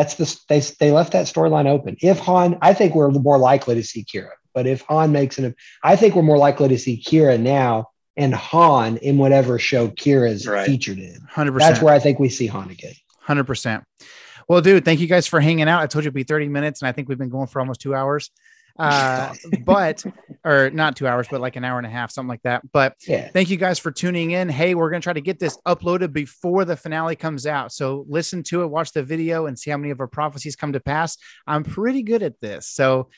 that storyline open. If Han, I think we're more likely to see Qi'ra. But if Han makes an, I think we're more likely to see Qi'ra now and Han in whatever show Kira's featured in. 100%. That's where I think we see Han again. 100%. Well, dude, thank you guys for hanging out. I told you it'd be 30 minutes, and I think we've been going for almost 2 hours. Or not 2 hours, but like an hour and a half, something like that. But thank you guys for tuning in. Hey, we're going to try to get this uploaded before the finale comes out. So listen to it, watch the video, and see how many of our prophecies come to pass. I'm pretty good at this. So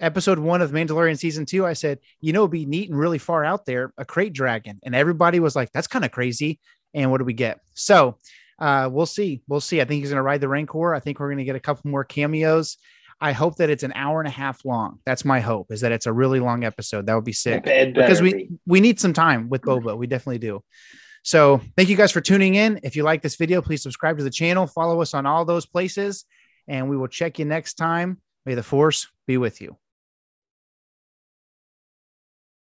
episode 1 of Mandalorian season 2, I said, you know, it'd be neat and really far out there, a crate dragon. And everybody was like, that's kind of crazy. And what do we get? So we'll see. I think he's going to ride the Rancor. I think we're going to get a couple more cameos. I hope that it's an hour and a half long. That's my hope, is that it's a really long episode. That would be sick, because we need some time with Boba. We definitely do. So thank you guys for tuning in. If you like this video, please subscribe to the channel, follow us on all those places, and we will check you next time. May the Force be with you.